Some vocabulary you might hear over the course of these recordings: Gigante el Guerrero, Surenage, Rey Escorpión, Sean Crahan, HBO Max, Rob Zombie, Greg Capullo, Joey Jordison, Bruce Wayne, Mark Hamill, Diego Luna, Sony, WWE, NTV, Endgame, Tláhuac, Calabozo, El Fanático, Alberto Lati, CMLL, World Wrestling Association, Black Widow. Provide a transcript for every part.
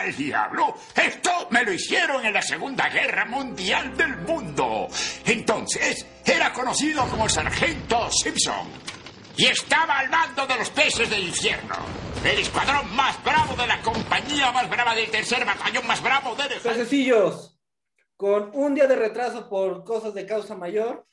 al diablo. Esto me lo hicieron en la Segunda Guerra Mundial del mundo. Entonces, era conocido como el sargento Simpson y estaba al mando de los peces del infierno. El escuadrón más bravo de la compañía más brava del tercer batallón más bravo de... Pececillos, con un día de retraso por cosas de causa mayor,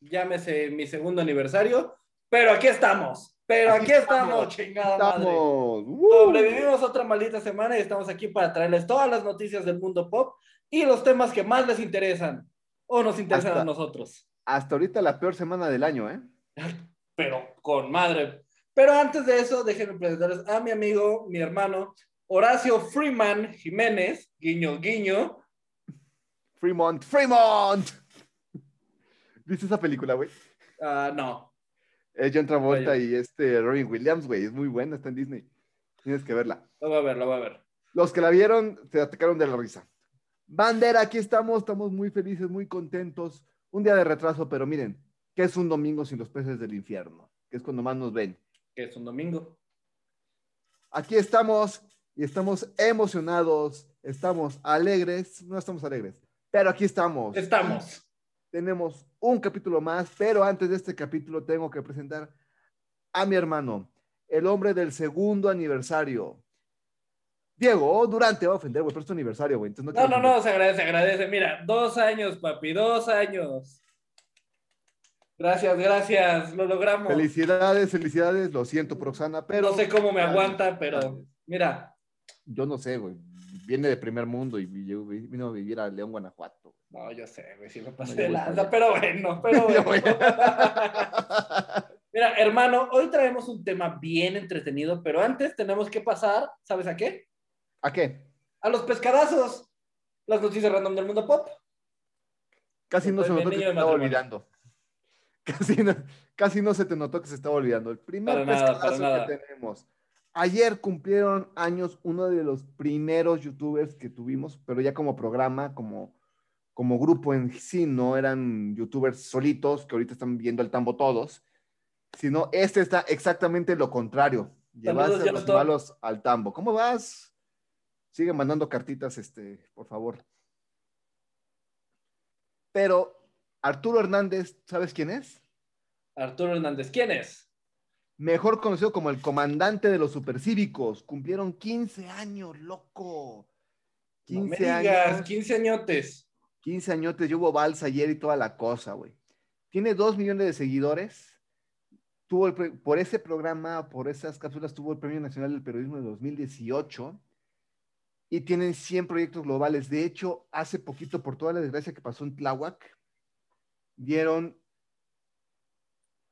llámese mi segundo aniversario, pero aquí estamos. Pero aquí estamos, chingada madre. Sobrevivimos otra maldita semana y estamos aquí para traerles todas las noticias del mundo pop y los temas que más les interesan o nos interesan a nosotros. Hasta ahorita la peor semana del año, ¿eh? Pero con madre. Pero antes de eso, déjenme presentarles a mi amigo, mi hermano, Horacio Freeman Jiménez, guiño, guiño. Fremont. ¿Viste esa película, güey? No. Es John Travolta y Robin Williams, güey. Es muy buena, está en Disney. Tienes que verla. La voy a ver. Los que la vieron se atacaron de la risa. Bandera, aquí estamos muy felices, muy contentos. Un día de retraso, pero miren, ¿qué es un domingo sin los peces del infierno? Que es cuando más nos ven. ¿Qué es un domingo? Aquí estamos y estamos emocionados, estamos alegres. No estamos alegres, pero aquí estamos. Tenemos un capítulo más, pero antes de este capítulo tengo que presentar a mi hermano, el hombre del segundo aniversario. Diego Durante, va a ofender, güey, pero es tu aniversario, güey. No, se agradece. Mira, 2 años, papi, 2 años. Gracias, lo logramos. Felicidades, lo siento, Proxana, pero... No sé cómo me aguanta, pero mira. Yo no sé, güey. Viene de primer mundo y vino a vivir a León, Guanajuato. No, yo sé, güey, sí me pasé de lanza, pero bueno. Mira, hermano, hoy traemos un tema bien entretenido, pero antes tenemos que pasar, ¿sabes a qué? ¿A qué? A los pescadazos, las noticias random del mundo pop. Casi no se te notó que se estaba olvidando. El primer pescadazo que tenemos... Ayer cumplieron años uno de los primeros youtubers que tuvimos, pero ya como programa, como grupo en sí, no eran youtubers solitos, que ahorita están viendo el tambo todos, sino está exactamente lo contrario. Llevaste a los malos al tambo. ¿Cómo vas? Sigue mandando cartitas, por favor. Pero, Arturo Hernández, ¿sabes quién es? Arturo Hernández, ¿quién es? Mejor conocido como el comandante de los supercívicos. Cumplieron 15 años, loco. 15 años. No me digas, 15 añotes. 15 añotes. Yo hubo balsa ayer y toda la cosa, güey. Tiene 2 millones de seguidores. Por ese programa, por esas cápsulas, tuvo el Premio Nacional del Periodismo de 2018. Y tienen 100 proyectos globales. De hecho, hace poquito, por toda la desgracia que pasó en Tláhuac, dieron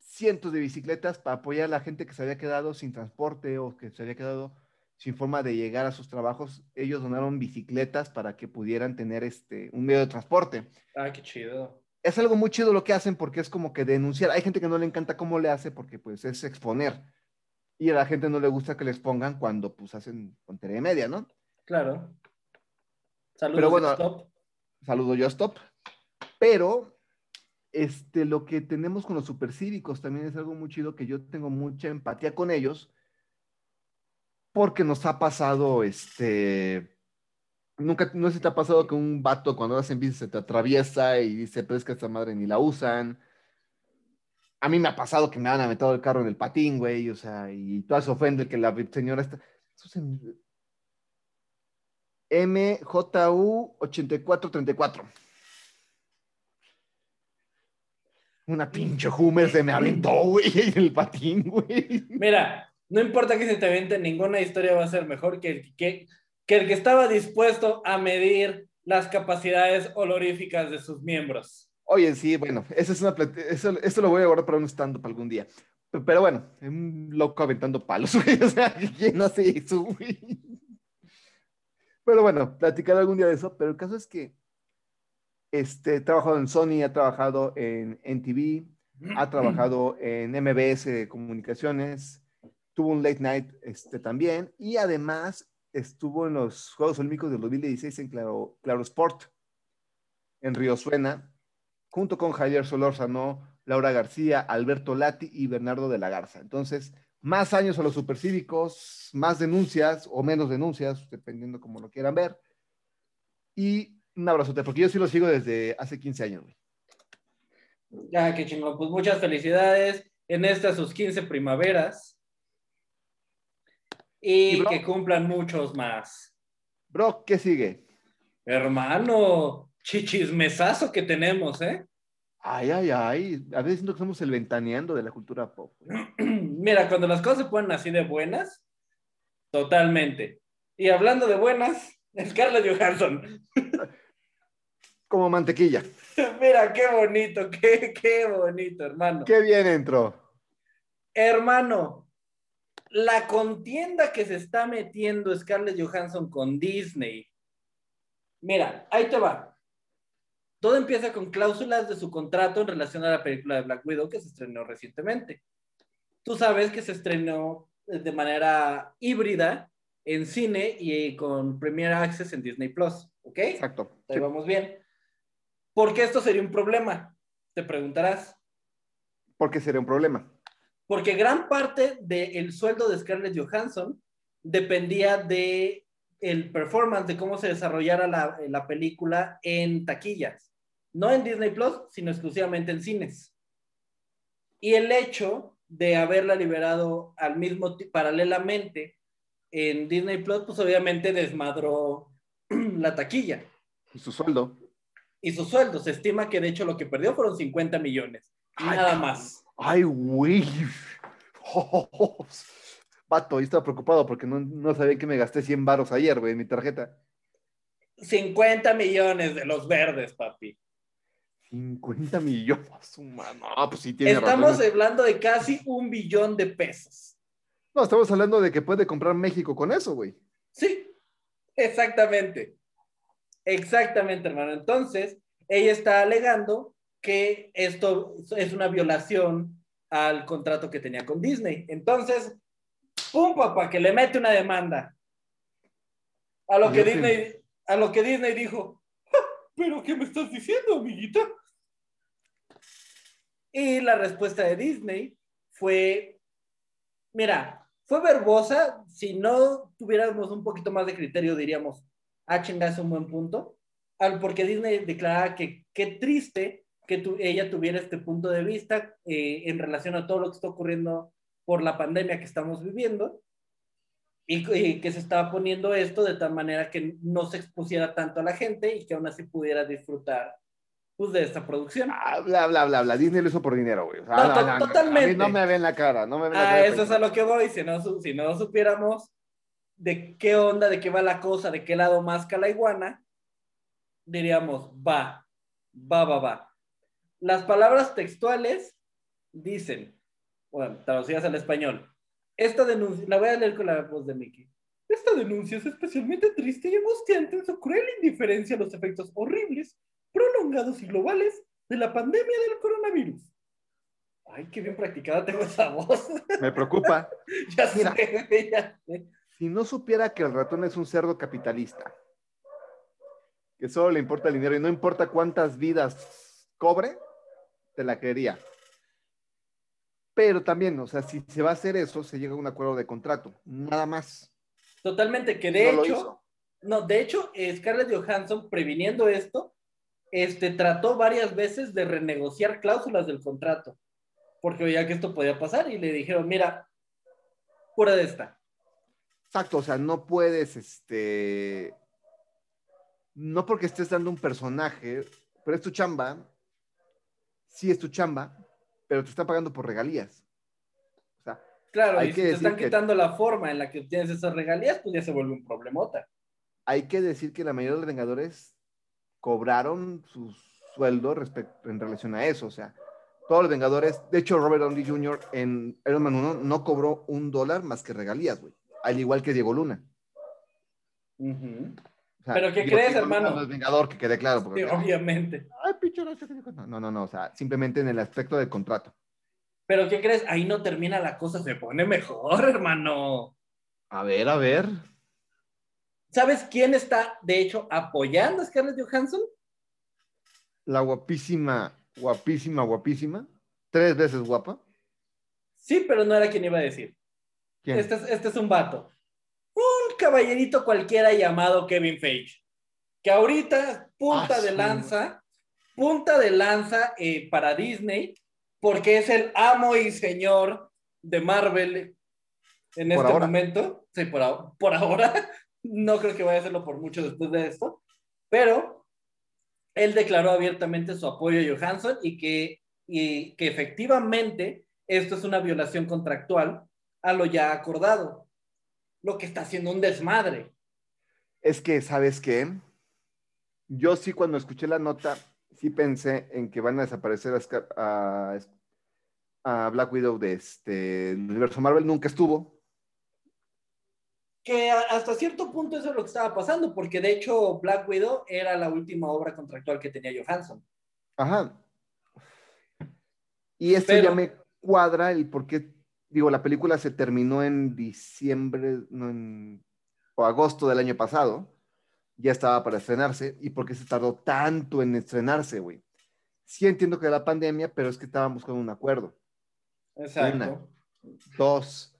cientos de bicicletas para apoyar a la gente que se había quedado sin transporte o que se había quedado sin forma de llegar a sus trabajos. Ellos donaron bicicletas para que pudieran tener un medio de transporte. Ah, qué chido. Es algo muy chido lo que hacen porque es como que denunciar. Hay gente que no le encanta cómo le hace porque pues es exponer. Y a la gente no le gusta que les pongan cuando pues hacen tontería y media, ¿no? Claro. Saludos. Pero bueno, Stop. Pero... lo que tenemos con los supercívicos también es algo muy chido, que yo tengo mucha empatía con ellos porque nos ha pasado no se te ha pasado que un vato cuando vas en bici se te atraviesa y dice, pues es que esta madre ni la usan. A mí me ha pasado que me han aventado el carro en el patín, güey, o sea, y toda se ofende que la señora está... MJU8434. Una pinche Hummer se me aventó, güey, en el patín, güey. Mira, no importa que se te aviente, ninguna historia va a ser mejor que el que estaba dispuesto a medir las capacidades oloríficas de sus miembros. Oye, sí, bueno, eso lo voy a guardar para un stand-up algún día. Pero bueno, un loco aventando palos, güey, o sea, ¿quién hace eso, güey? Pero bueno, platicar algún día de eso, pero el caso es que ha trabajado en Sony, ha trabajado en NTV, ha trabajado en MBS Comunicaciones, tuvo un late night también, y además estuvo en los Juegos Olímpicos del 2016 en Claro Sport, en Riosuena, junto con Javier Solórzano, Laura García, Alberto Lati y Bernardo de la Garza. Entonces, más años a los supercívicos, más denuncias o menos denuncias, dependiendo como lo quieran ver. Y un abrazote, porque yo sí lo sigo desde hace 15 años. Ya, qué chingón. Pues muchas felicidades en estas sus 15 primaveras. Y bro, que cumplan muchos más. Bro, ¿qué sigue? Hermano, chichismesazo que tenemos, ¿eh? Ay, ay, ay. A veces siento que somos el ventaneando de la cultura pop. Mira, cuando las cosas se ponen así de buenas, totalmente. Y hablando de buenas, Scarlett Johansson. Como mantequilla. Mira, qué bonito, hermano. Qué bien entró. Hermano, la contienda que se está metiendo Scarlett Johansson con Disney. Mira, ahí te va. Todo empieza con cláusulas de su contrato en relación a la película de Black Widow que se estrenó recientemente. Tú sabes que se estrenó de manera híbrida en cine y con Premier Access en Disney Plus, ¿ok? Exacto. Ahí vamos bien. ¿Por qué esto sería un problema? Te preguntarás. ¿Por qué sería un problema? Porque gran parte del sueldo de Scarlett Johansson dependía de el performance, de cómo se desarrollara la película en taquillas. No en Disney Plus, sino exclusivamente en cines. Y el hecho de haberla liberado al mismo paralelamente en Disney Plus, pues obviamente desmadró la taquilla. Y su sueldo. Y su sueldo. Se estima que de hecho lo que perdió fueron 50 millones. Ay, nada más. ¡Ay, güey! Oh. Pato, y estaba preocupado porque no sabía que me gasté 100 varos ayer, güey, en mi tarjeta. 50 millones de los verdes, papi. 50 millones, humano. Ah, pues sí tiene estamos razón. Hablando de casi $1 billón de pesos. No, estamos hablando de que puede comprar México con eso, güey. Sí, exactamente. Exactamente, hermano. Entonces, ella está alegando que esto es una violación al contrato que tenía con Disney. Entonces, ¡pum, papá! Que le mete una demanda. A lo que Disney dijo, ¿pero qué me estás diciendo, amiguita? Y la respuesta de Disney fue, mira, fue verbosa. Si no tuviéramos un poquito más de criterio, diríamos, ah, chingas, un buen punto. Porque Disney declaraba que qué triste que ella tuviera este punto de vista en relación a todo lo que está ocurriendo por la pandemia que estamos viviendo y que se estaba poniendo esto de tal manera que no se expusiera tanto a la gente y que aún así pudiera disfrutar, pues, de esta producción. Ah, bla, bla, bla, bla. Disney lo hizo por dinero, güey. O sea, totalmente. A mí no me ven la cara, no me ven la cara. Eso es a lo que voy. Si no supiéramos de qué onda, de qué va la cosa, de qué lado más que la iguana, diríamos, va. Las palabras textuales dicen, bueno, traducidas al español. Esta denuncia, la voy a leer con la voz de Mickey. Esta denuncia es especialmente triste y angustiante en su cruel indiferencia a los efectos horribles, prolongados y globales de la pandemia del coronavirus. Ay, qué bien practicada tengo esa voz. Me preocupa. Ya sé. Si no supiera que el ratón es un cerdo capitalista, que solo le importa el dinero y no importa cuántas vidas cobre, te la creería. Pero también, o sea, si se va a hacer eso, se llega a un acuerdo de contrato, nada más. Totalmente, que de hecho, Scarlett Johansson, previniendo esto, trató varias veces de renegociar cláusulas del contrato, porque veía que esto podía pasar y le dijeron, mira, fuera de esta. Exacto, o sea, no puedes, no porque estés dando un personaje, pero es tu chamba, sí es tu chamba, pero te están pagando por regalías. O sea, claro, hay y si que te están quitando la forma en la que obtienes esas regalías, pues ya se vuelve un problemota. Hay que decir que la mayoría de los Vengadores cobraron su sueldo en relación a eso. O sea, todos los Vengadores, de hecho Robert Downey Jr. en Iron Man 1 no cobró $1 más que regalías, güey. Al igual que Diego Luna. Uh-huh. O sea, ¿pero qué crees, hermano? No es Vengador, que quede claro. Porque, sí, obviamente. Ay, pichoroso. No, o sea, simplemente en el aspecto del contrato. ¿Pero qué crees? Ahí no termina la cosa, se pone mejor, hermano. A ver. ¿Sabes quién está, de hecho, apoyando a Scarlett Johansson? La guapísima, 3 veces guapa. Sí, pero no era quien iba a decir. ¿Quién? Este es un vato. Un caballerito cualquiera llamado Kevin Feige. Que ahorita punta de lanza, para Disney, porque es el amo y señor de Marvel en este momento. Sí, por ahora. No creo que vaya a hacerlo por mucho después de esto. Pero él declaró abiertamente su apoyo a Johansson y que efectivamente esto es una violación contractual a lo ya acordado. Lo que está haciendo un desmadre. Es que, ¿sabes qué? Yo sí, cuando escuché la nota, sí pensé en que van a desaparecer a Black Widow de este universo Marvel. Nunca estuvo. Que hasta cierto punto eso es lo que estaba pasando, porque de hecho Black Widow era la última obra contractual que tenía Johansson. Ajá. Y esto ya me cuadra el por qué, digo, la película se terminó en diciembre, no, o agosto del año pasado. Ya estaba para estrenarse. ¿Y por qué se tardó tanto en estrenarse, güey? Sí entiendo que era la pandemia, pero es que estábamos con un acuerdo. Exacto. Dos.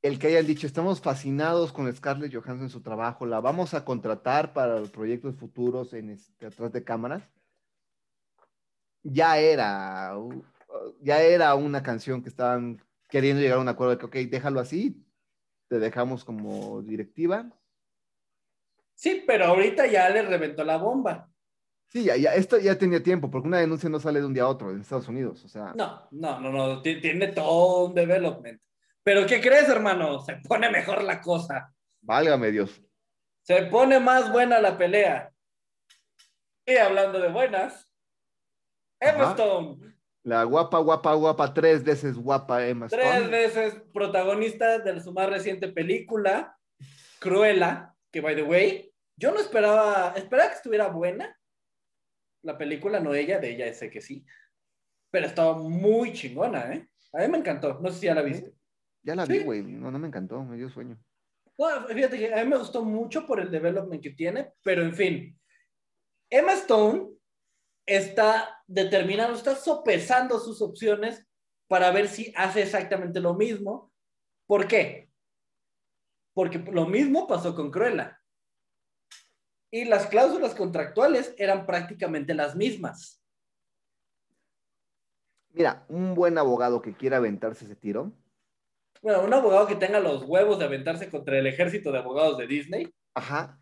El que hayan dicho, estamos fascinados con Scarlett Johansson en su trabajo, la vamos a contratar para los proyectos futuros atrás de cámaras. Ya era una canción que estaban queriendo llegar a un acuerdo de que, ok, déjalo así, te dejamos como directiva. Sí, pero ahorita ya le reventó la bomba. Sí, esto ya tenía tiempo, porque una denuncia no sale de un día a otro en Estados Unidos, o sea. No, tiene todo un development. ¿Pero qué crees, hermano? Se pone mejor la cosa. Válgame Dios. Se pone más buena la pelea. Y hablando de buenas, Emma Stone. La guapa, tres veces guapa Emma Stone. Tres veces protagonista de su más reciente película, Cruella, que, by the way, yo no esperaba que estuviera buena. La película, no ella, de ella sé que sí. Pero estaba muy chingona, ¿eh? A mí me encantó, no sé si ya la viste. Ya la vi, güey. No me encantó, me dio sueño. No, fíjate que a mí me gustó mucho por el development que tiene, pero en fin. Emma Stone está determinando, está sopesando sus opciones para ver si hace exactamente lo mismo. ¿Por qué? Porque lo mismo pasó con Cruella. Y las cláusulas contractuales eran prácticamente las mismas. Mira, un buen abogado que quiera aventarse ese tiro. Bueno, un abogado que tenga los huevos de aventarse contra el ejército de abogados de Disney. Ajá.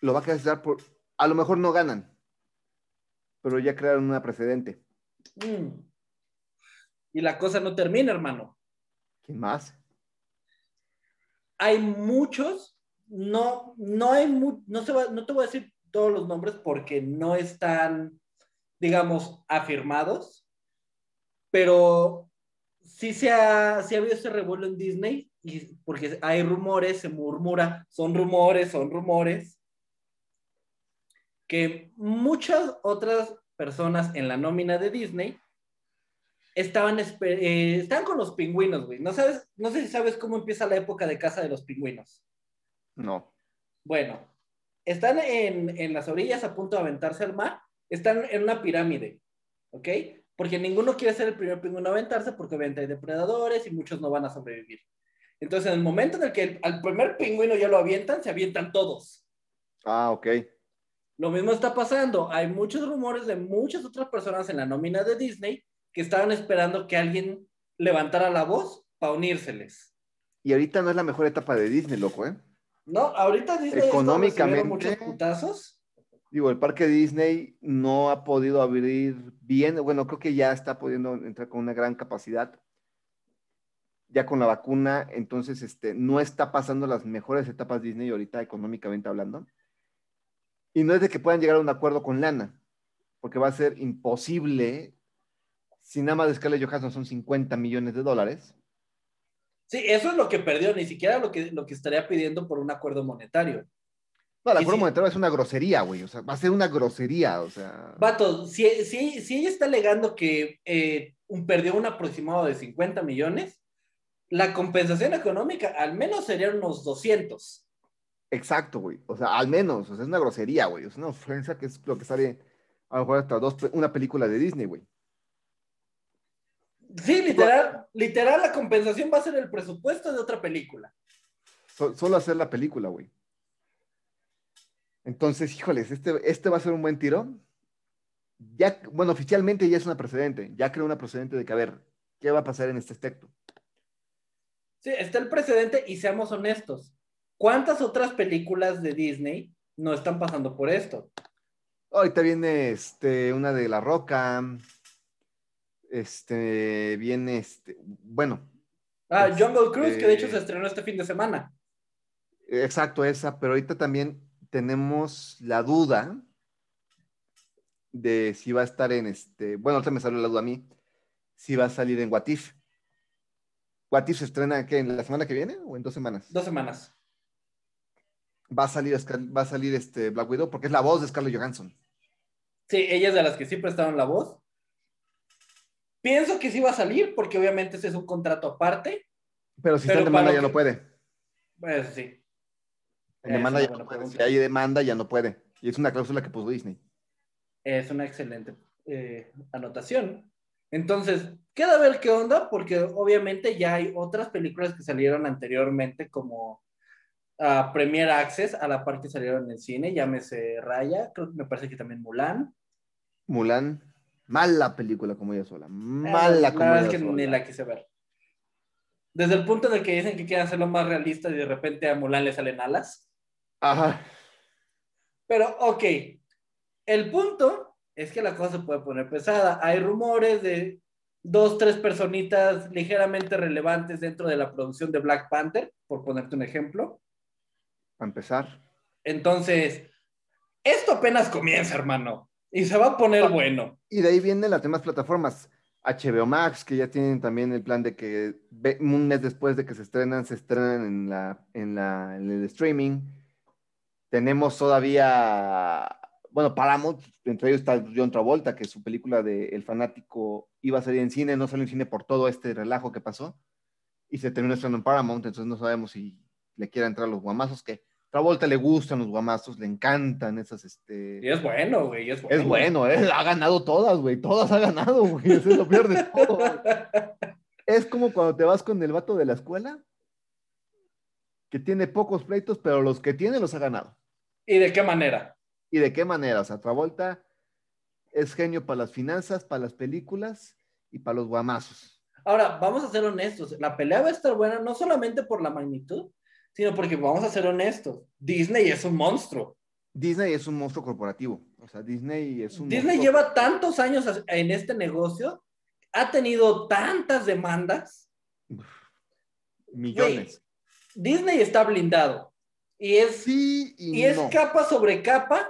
Lo va a castigar por... A lo mejor no ganan. Pero ya crearon una precedente. Y la cosa no termina, hermano. ¿Quién más? Hay muchos. No te voy a decir todos los nombres porque no están, digamos, afirmados. Pero... Sí ha habido ese revuelo en Disney, porque hay rumores, se murmura, son rumores, que muchas otras personas en la nómina de Disney estaban con los pingüinos, güey. No sé si sabes cómo empieza la época de Casa de los Pingüinos. No. Bueno, están en las orillas a punto de aventarse al mar, están en una pirámide, ¿ok? Porque ninguno quiere ser el primer pingüino a aventarse, porque obviamente hay depredadores y muchos no van a sobrevivir. Entonces, en el momento en el que al primer pingüino ya lo avientan, se avientan todos. Ah, ok. Lo mismo está pasando. Hay muchos rumores de muchas otras personas en la nómina de Disney que estaban esperando que alguien levantara la voz para unírseles. Y ahorita no es la mejor etapa de Disney, loco, ¿eh? No, ahorita Disney económicamente muchos putazos. Digo, el parque Disney no ha podido abrir bien. Bueno, creo que ya está pudiendo entrar con una gran capacidad. Ya con la vacuna, entonces no está pasando las mejores etapas Disney ahorita económicamente hablando. Y no es de que puedan llegar a un acuerdo con lana, porque va a ser imposible. Si nada más de Scarlett Johansson son $50 millones. Sí, eso es lo que perdió, ni siquiera lo que estaría pidiendo por un acuerdo monetario. No, la broma de trabajo es una grosería, güey. O sea, va a ser una grosería, o sea... Vato, si ella está alegando que perdió un aproximado de $50 millones, la compensación económica al menos serían unos 200. Exacto, güey. O sea, al menos. O sea, es una grosería, güey. Es una ofensa que es lo que sale a lo mejor hasta una película de Disney, güey. Sí, literal la compensación va a ser el presupuesto de otra película. Solo hacer la película, güey. Entonces, híjoles, este va a ser un buen tiro. Ya, bueno, oficialmente ya es una precedente. Ya creó una precedente de que, a ver, ¿qué va a pasar en este aspecto? Sí, está el precedente y seamos honestos. ¿Cuántas otras películas de Disney no están pasando por esto? Ahorita viene una de La Roca. Viene bueno. Ah, Jungle Cruise, que de hecho se estrenó este fin de semana. Exacto, esa, pero ahorita también tenemos la duda de si va a estar en bueno, ahorita me salió la duda a mí, si va a salir en What If. ¿What If se estrena qué, en la semana que viene o en 2 semanas? 2 semanas. Va a salir Black Widow, porque es la voz de Scarlett Johansson. Sí, ella es de las que sí prestaron la voz. Pienso que sí va a salir, porque obviamente ese es un contrato aparte. Pero si está en demanda, ya no puede. Pues sí. En demanda ya no puede. Si hay demanda, ya no puede. Y es una cláusula que puso Disney. Es una excelente anotación. Entonces, queda a ver qué onda, porque obviamente ya hay otras películas que salieron anteriormente, como Premier Access, a la par que salieron en el cine, llámese Raya, creo que me parece que también Mulan. Mala película como ella sola. Mala como ella sola. La verdad es que ni la quise ver. Desde el punto en el que dicen que quieren hacerlo más realista y de repente a Mulan le salen alas. Ajá. Pero, ok. El punto es que la cosa se puede poner pesada. Hay rumores de 2, 3 personitas ligeramente relevantes dentro de la producción de Black Panther, por ponerte un ejemplo. Para empezar. Entonces, esto apenas comienza, hermano. Y se va a poner bueno. Y de ahí vienen las demás plataformas. HBO Max, que ya tienen también el plan de que un mes después de que se estrenan en el streaming. Tenemos todavía, bueno, Paramount, entre ellos está John Travolta, que su película de El Fanático iba a salir en cine, no salió en cine por todo este relajo que pasó. Y se terminó estrenando en Paramount, entonces no sabemos si le quiera entrar los guamazos, que Travolta le gustan los guamazos, le encantan esas, Y es bueno, güey, es bueno. Es bueno, él ha ganado todas, güey, todas ha ganado, güey, eso es lo peor de todo, güey. Es como cuando te vas con el vato de la escuela, que tiene pocos pleitos, pero los que tiene los ha ganado. ¿Y de qué manera? ¿Y de qué manera? O sea, Travolta es genio para las finanzas, para las películas y para los guamazos. Ahora, vamos a ser honestos, la pelea va a estar buena no solamente por la magnitud, sino porque vamos a ser honestos, Disney es un monstruo. Disney es un monstruo corporativo. O sea, Disney lleva tantos años en este negocio, ha tenido tantas demandas. Uf, millones. Wey, Disney está blindado. Y es, sí y no. Es capa sobre capa,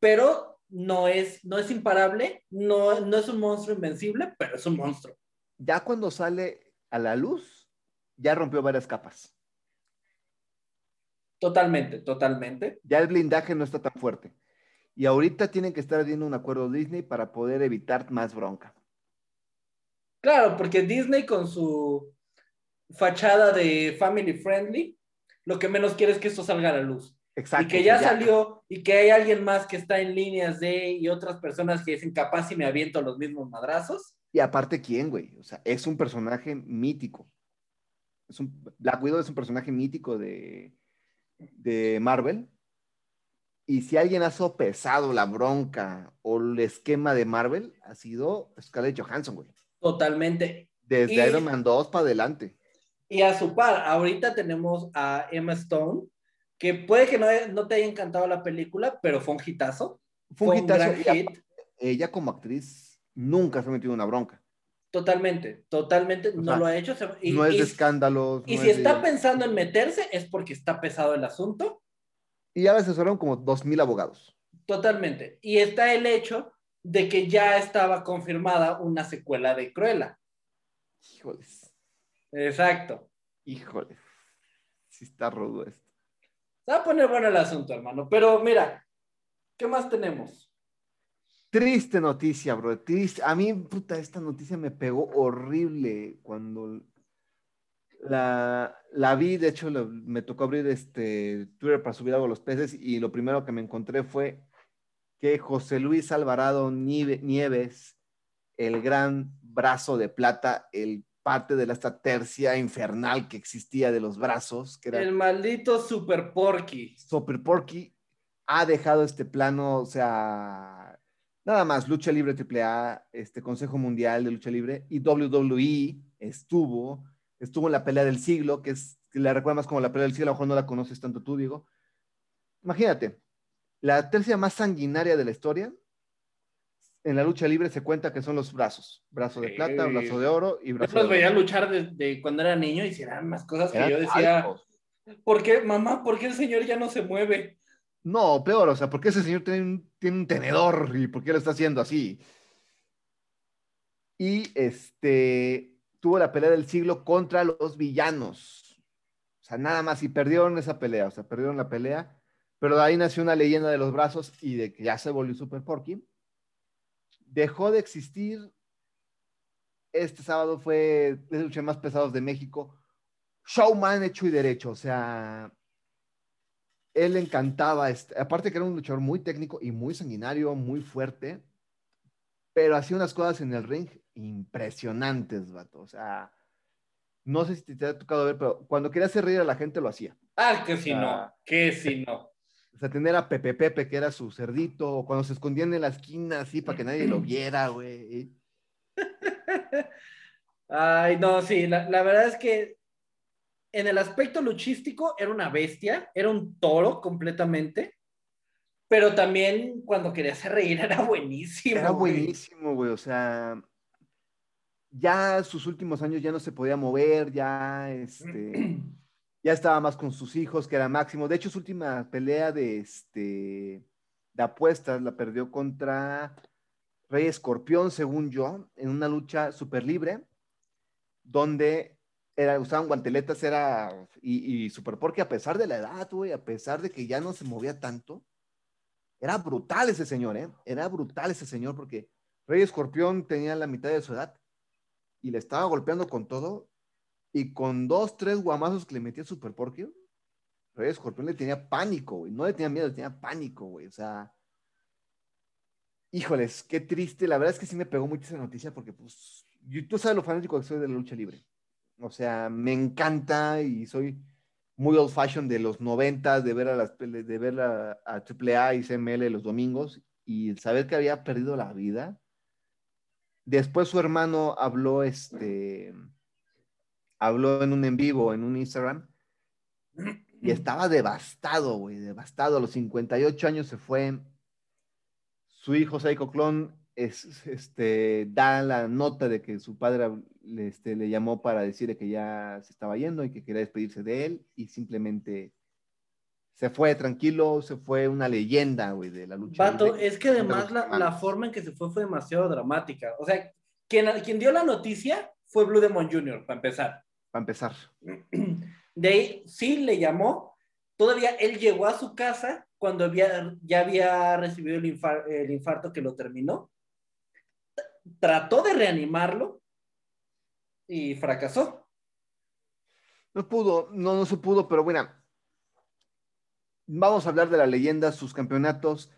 pero no es imparable, no es un monstruo invencible, pero es un monstruo. Ya cuando sale a la luz, ya rompió varias capas. Totalmente. Ya el blindaje no está tan fuerte. Y ahorita tienen que estar haciendo un acuerdo Disney para poder evitar más bronca. Claro, porque Disney con su fachada de family friendly, lo que menos quiere es que esto salga a la luz. Exacto. Y que ya salió, y que hay alguien más que está en líneas de, y otras personas que dicen, capaz si me aviento los mismos madrazos. Y aparte, ¿quién, güey? O sea, es un personaje mítico. Black Widow es un personaje mítico de Marvel, y si alguien ha sopesado la bronca o el esquema de Marvel ha sido Scarlett Johansson, güey. Totalmente. Desde Iron Man 2 para adelante. Y a su par, ahorita tenemos a Emma Stone, que puede que no te haya encantado la película, pero fue un hitazo. Fue un gran hit. Ella como actriz nunca se ha metido en una bronca. Totalmente, o sea, no lo ha hecho. No es de escándalos. Y si está pensando en meterse, es porque está pesado el asunto. Y ya les asesoraron como 2000 abogados. Totalmente. Y está el hecho de que ya estaba confirmada una secuela de Cruella. Híjoles. Exacto. Híjoles. Sí está rudo esto. Se va a poner bueno el asunto, hermano. Pero mira, ¿qué más tenemos? Triste noticia, bro, triste. A mí, puta, esta noticia me pegó horrible cuando la vi. De hecho, me tocó abrir Twitter para subir algo a los peces, y lo primero que me encontré fue que José Luis Alvarado Nieves, el gran brazo de plata, el parte de esta tercia infernal que existía de los brazos. Que era el maldito Super Porky. Super Porky ha dejado este plano, o sea, nada más, Lucha Libre AAA, Consejo Mundial de Lucha Libre, y WWE estuvo en la pelea del siglo, que es, la recuerdas como la pelea del siglo, a lo mejor no la conoces tanto tú, Diego. Imagínate, la tercia más sanguinaria de la historia, en la lucha libre se cuenta que son los brazos. Brazo de plata, brazo de oro y brazo de oro. Yo los veía luchar desde cuando era niño y hicieran más cosas que yo decía. ¿Por qué, mamá? ¿Por qué el señor ya no se mueve? No, peor, o sea, ¿por qué ese señor tiene un tenedor? ¿Y por qué lo está haciendo así? Y tuvo la pelea del siglo contra los villanos. O sea, nada más. Y perdieron esa pelea, o sea, perdieron la pelea. Pero de ahí nació una leyenda de los brazos y de que ya se volvió Super Porky. Dejó de existir. Este sábado fue de los luchas más pesados de México. Showman hecho y derecho. O sea, él encantaba. Aparte que era un luchador muy técnico y muy sanguinario, muy fuerte. Pero hacía unas cosas en el ring impresionantes, vato. O sea, no sé si te ha tocado ver, pero cuando quería hacer reír a la gente lo hacía. Ah, que si no, que si no. O sea, tener a Pepe, que era su cerdito, o cuando se escondían en la esquina, así, para que nadie lo viera, güey. Ay, no, sí, la verdad es que en el aspecto luchístico era una bestia, era un toro completamente, pero también cuando quería hacer reír era buenísimo. Era buenísimo, güey, o sea, ya sus últimos años ya no se podía mover, ya, ya estaba más con sus hijos, que era Máximo. De hecho, su última pelea de apuestas la perdió contra Rey Escorpión, según yo, en una lucha súper libre, donde usaban guanteletas, y Super Porky, a pesar de la edad, güey, a pesar de que ya no se movía tanto, era brutal ese señor, ¿eh? Era brutal ese señor, porque Rey Escorpión tenía la mitad de su edad, y le estaba golpeando con todo, y con 2, 3 guamazos que le metía Super Porky, Rey Escorpión le tenía pánico, güey. No le tenía miedo, le tenía pánico, güey. O sea, híjoles, qué triste. La verdad es que sí me pegó mucho esa noticia porque, pues, tú sabes lo fanático que soy de la lucha libre. O sea, me encanta y soy muy old fashion de los 90s, de ver a AAA y CML los domingos y el saber que había perdido la vida. Después su hermano habló, habló en un en vivo, en un Instagram, y estaba devastado, güey, devastado. A los 58 años se fue. Su hijo Psycho Clone da la nota de que su padre le llamó para decirle que ya se estaba yendo y que quería despedirse de él, y simplemente se fue tranquilo, se fue una leyenda, güey, de la lucha. Vato, es que además la forma en que se fue demasiado dramática. O sea, quien dio la noticia fue Blue Demon Jr., para empezar. Para empezar. De ahí sí le llamó. Todavía él llegó a su casa cuando ya había recibido el infarto que lo terminó. Trató de reanimarlo y fracasó. No se pudo, pero bueno. Vamos a hablar de la leyenda, sus campeonatos.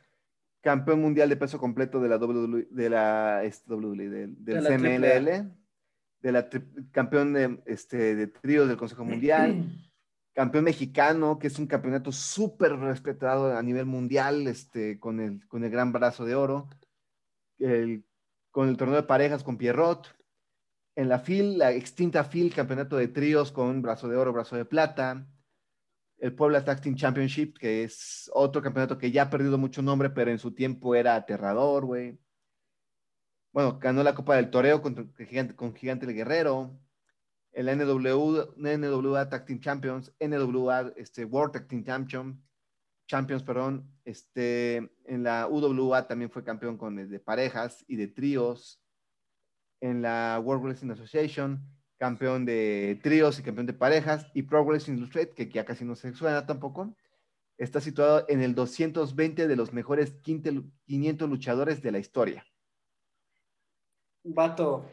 Campeón mundial de peso completo de la WWE, del CMLL. Campeón de tríos del Consejo Mundial, campeón mexicano, que es un campeonato súper respetado a nivel mundial, con el gran brazo de oro, con el torneo de parejas con Pierrot, en la extinta FIL, campeonato de tríos con brazo de oro, brazo de plata, el Puebla Tag Team Championship, que es otro campeonato que ya ha perdido mucho nombre, pero en su tiempo era aterrador, güey. Bueno, ganó la Copa del Toreo con Gigante el Guerrero, el NWA Tag Team Champions, NWA World Tag Team Champions, en la UWA también fue campeón de parejas y de tríos, en la World Wrestling Association, campeón de tríos y campeón de parejas, y Pro Wrestling Illustrated, que ya casi no se suena tampoco, está situado en el 220 de los mejores 500 luchadores de la historia. Vato.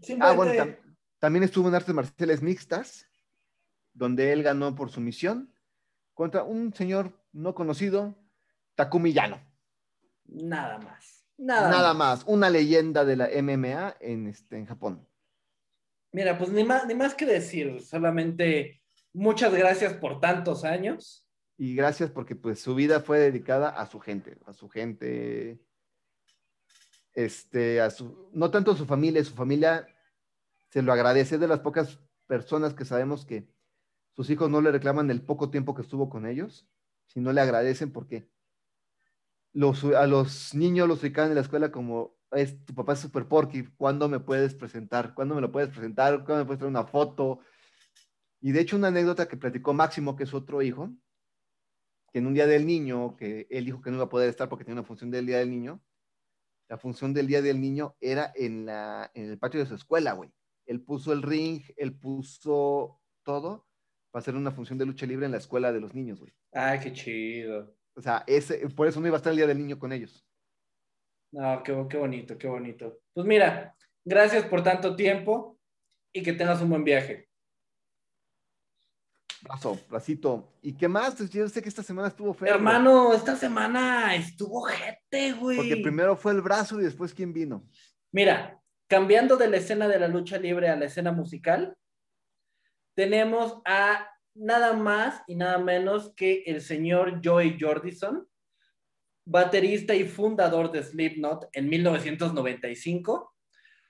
Simplemente... bueno, también estuvo en artes marciales mixtas, donde él ganó por sumisión contra un señor no conocido, Takumi Yano. Nada más. Nada más. Una leyenda de la MMA en Japón. Mira, pues ni más que decir. Solamente muchas gracias por tantos años. Y gracias porque pues su vida fue dedicada a su gente. A su gente... no tanto su familia se lo agradece, de las pocas personas que sabemos que sus hijos no le reclaman el poco tiempo que estuvo con ellos, sino le agradecen porque a los niños los ubican en la escuela como, tu papá es Super Porky, ¿cuándo me puedes presentar? ¿Cuándo me lo puedes presentar? ¿Cuándo me puedes traer una foto? Y de hecho una anécdota que platicó Máximo, que es otro hijo, que en un día del niño, que él dijo que no iba a poder estar porque tenía una función del día del niño, la función del día del niño era en el patio de su escuela, güey. Él puso el ring, él puso todo para hacer una función de lucha libre en la escuela de los niños, güey. Ay, qué chido. O sea, por eso no iba a estar el día del niño con ellos. No, qué bonito, qué bonito. Pues mira, gracias por tanto tiempo y que tengas un buen viaje. Bracito. ¿Y qué más? Yo sé que esta semana estuvo feo. Hermano, güey. Esta semana estuvo gente, güey. Porque primero fue el brazo y después ¿quién vino? Mira, cambiando de la escena de la lucha libre a la escena musical, tenemos a nada más y nada menos que el señor Joey Jordison, baterista y fundador de Slipknot en 1995.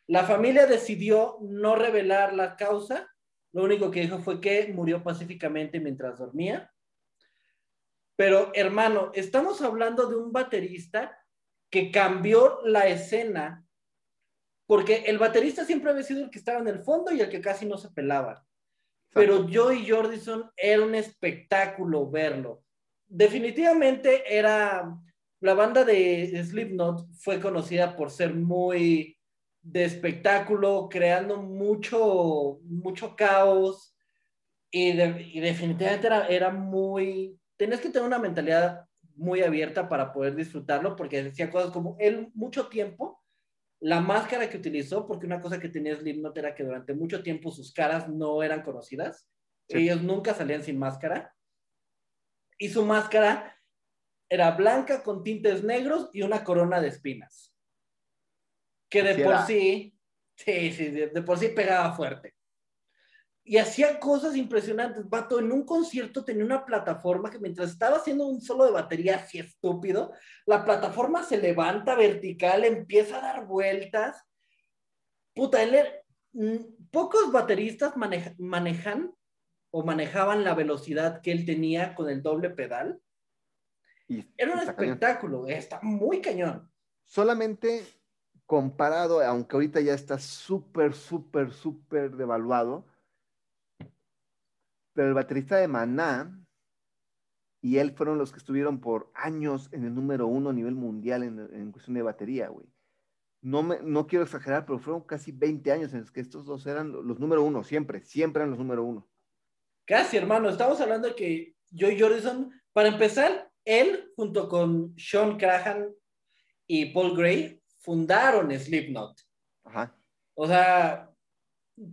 La familia decidió no revelar la causa. Lo único que dijo fue que murió pacíficamente mientras dormía. Pero, hermano, estamos hablando de un baterista que cambió la escena. Porque el baterista siempre había sido el que estaba en el fondo y el que casi no se pelaba. Pero Joey Jordison era un espectáculo verlo. Definitivamente era... La banda de Slipknot fue conocida por ser muy de espectáculo, creando mucho caos. Y definitivamente era muy... Tenías que tener una mentalidad muy abierta para poder disfrutarlo, porque decía cosas como él mucho tiempo... La máscara que utilizó, porque una cosa que tenía Slipknot era que durante mucho tiempo sus caras no eran conocidas. Sí. Ellos nunca salían sin máscara. Y su máscara era blanca con tintes negros y una corona de espinas. Que de por sí, de por sí pegaba fuerte. Y hacía cosas impresionantes. Vato, en un concierto tenía una plataforma que mientras estaba haciendo un solo de batería así estúpido, la plataforma se levanta vertical, empieza a dar vueltas. Puta, pocos bateristas manejaban la velocidad que él tenía con el doble pedal. Era un espectáculo, cañón. Está muy cañón. Solamente comparado, aunque ahorita ya está súper devaluado, pero el baterista de Maná y él fueron los que estuvieron por años en el número 1 a nivel mundial en cuestión de batería, güey. No quiero exagerar, pero fueron casi 20 años en los que estos dos eran los número 1, siempre eran los número 1. Casi, hermano. Estamos hablando de que Joey Jordison, para empezar, él junto con Sean Crahan y Paul Gray fundaron Slipknot. Ajá. O sea,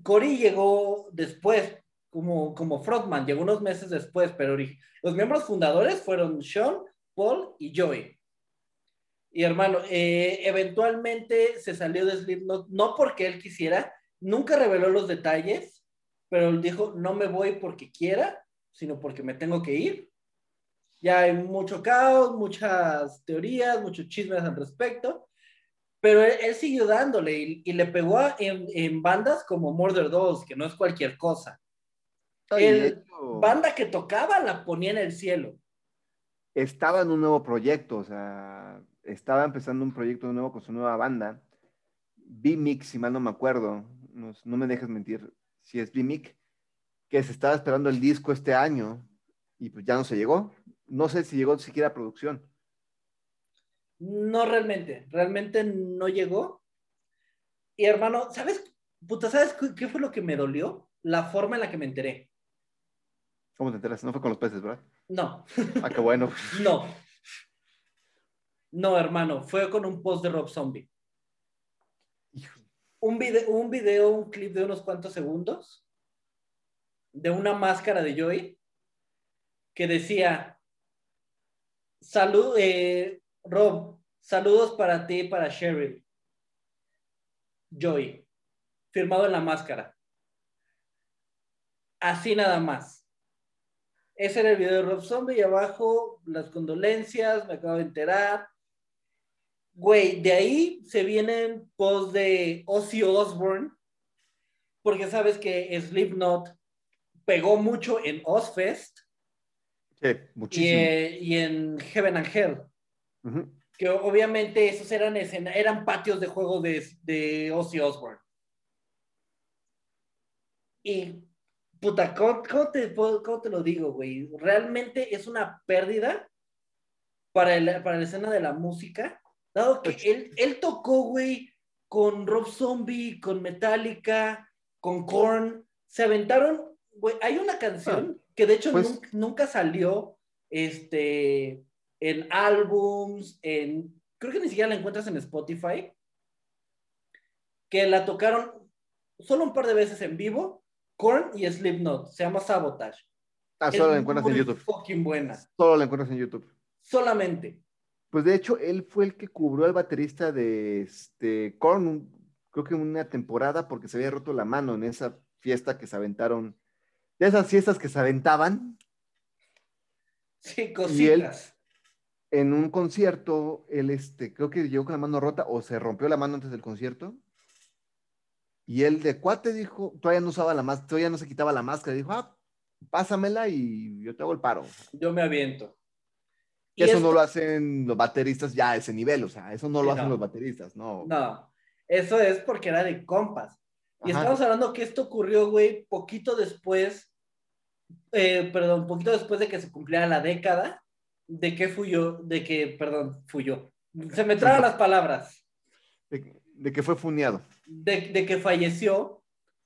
Corey llegó después, como frontman, llegó unos meses después, pero los miembros fundadores fueron Sean, Paul y Joey. Y hermano, eventualmente se salió de Slipknot, no porque él quisiera, nunca reveló los detalles, pero él dijo, no me voy porque quiera, sino porque me tengo que ir. Ya hay mucho caos, muchas teorías, muchos chismes al respecto, pero él siguió dándole y le pegó en bandas como Murder Dolls, que no es cualquier cosa. Banda que tocaba la ponía en el cielo. Estaba en un nuevo proyecto, o sea, estaba empezando un proyecto nuevo con su nueva banda, Bimix, si mal no me acuerdo, no me dejes mentir, si es Bimix, que se estaba esperando el disco este año y pues ya no se llegó. No sé si llegó siquiera a producción. No, realmente no llegó. Y hermano, ¿sabes qué fue lo que me dolió? La forma en la que me enteré. ¿Cómo te enteras? No fue con los peces, ¿verdad? No. Ah, qué bueno. No, hermano. Fue con un post de Rob Zombie. Un clip de unos cuantos segundos de una máscara de Joey que decía Rob, Saludos para ti y para Cheryl. Joey. Firmado en la máscara. Así nada más. Ese era el video de Rob Zombie y abajo las condolencias, me acabo de enterar. Güey, de ahí se vienen posts de Ozzy Osbourne, porque sabes que Slipknot pegó mucho en Ozfest. Sí, muchísimo. Y en Heaven and Hell. Uh-huh. Que obviamente esos eran escenas, eran patios de juego de Ozzy Osbourne. Y puta, ¿cómo te lo digo, güey? Realmente es una pérdida para la escena de la música, dado que él tocó, güey, con Rob Zombie, con Metallica, con Korn. Se aventaron, güey, hay una canción que de hecho pues, nunca salió en álbums, creo que ni siquiera la encuentras en Spotify, que la tocaron solo un par de veces en vivo, Korn y Slipknot, se llama Sabotage. Ah, solo la encuentras en YouTube. Fucking buena. Solo la encuentras en YouTube. Solamente. Pues de hecho, él fue el que cubrió al baterista de Korn, creo que una temporada, porque se había roto la mano en esa fiesta que se aventaron. De esas fiestas que se aventaban. Sí, cositas. Y él, en un concierto, él creo que llegó con la mano rota o se rompió la mano antes del concierto. Y él de cuate dijo, todavía no usaba la máscara, todavía no se quitaba la máscara. Dijo, pásamela y yo te hago el paro. Yo me aviento. Y eso no lo hacen los bateristas ya a ese nivel, o sea, eso no lo hacen los bateristas, no. No, eso es porque era de compas. Y ajá, estamos hablando que esto ocurrió, güey, poquito después de que se cumpliera la década, de que se me traban las palabras. De que fue funeado. De que falleció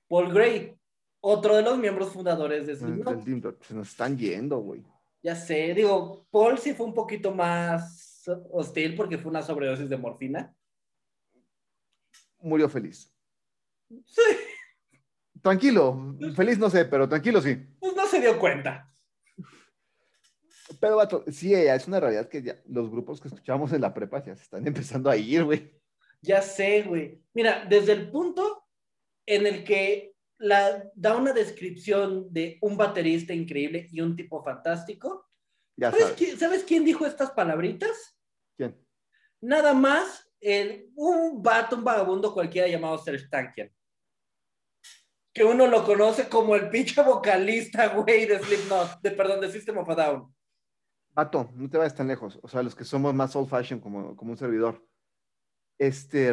Paul Gray, otro de los miembros fundadores de Slipknot. Se nos están yendo, güey. Ya sé, digo, Paul sí fue un poquito más hostil porque fue una sobredosis de morfina. Murió feliz. Sí. Tranquilo, feliz no sé, pero tranquilo sí. Pues no se dio cuenta. Pero, vato, sí, es una realidad que ya los grupos que escuchábamos en la prepa ya se están empezando a ir, güey. Ya sé, güey. Mira, desde el punto en el que da una descripción de un baterista increíble y un tipo fantástico. Ya sabes. ¿Sabes quién dijo estas palabritas? ¿Quién? Nada más un vato, un vagabundo cualquiera llamado Serj Tankian. Que uno lo conoce como el pinche vocalista, güey, de Slipknot. De System of a Down. Vato, no te vayas tan lejos. O sea, los que somos más old fashion como un servidor.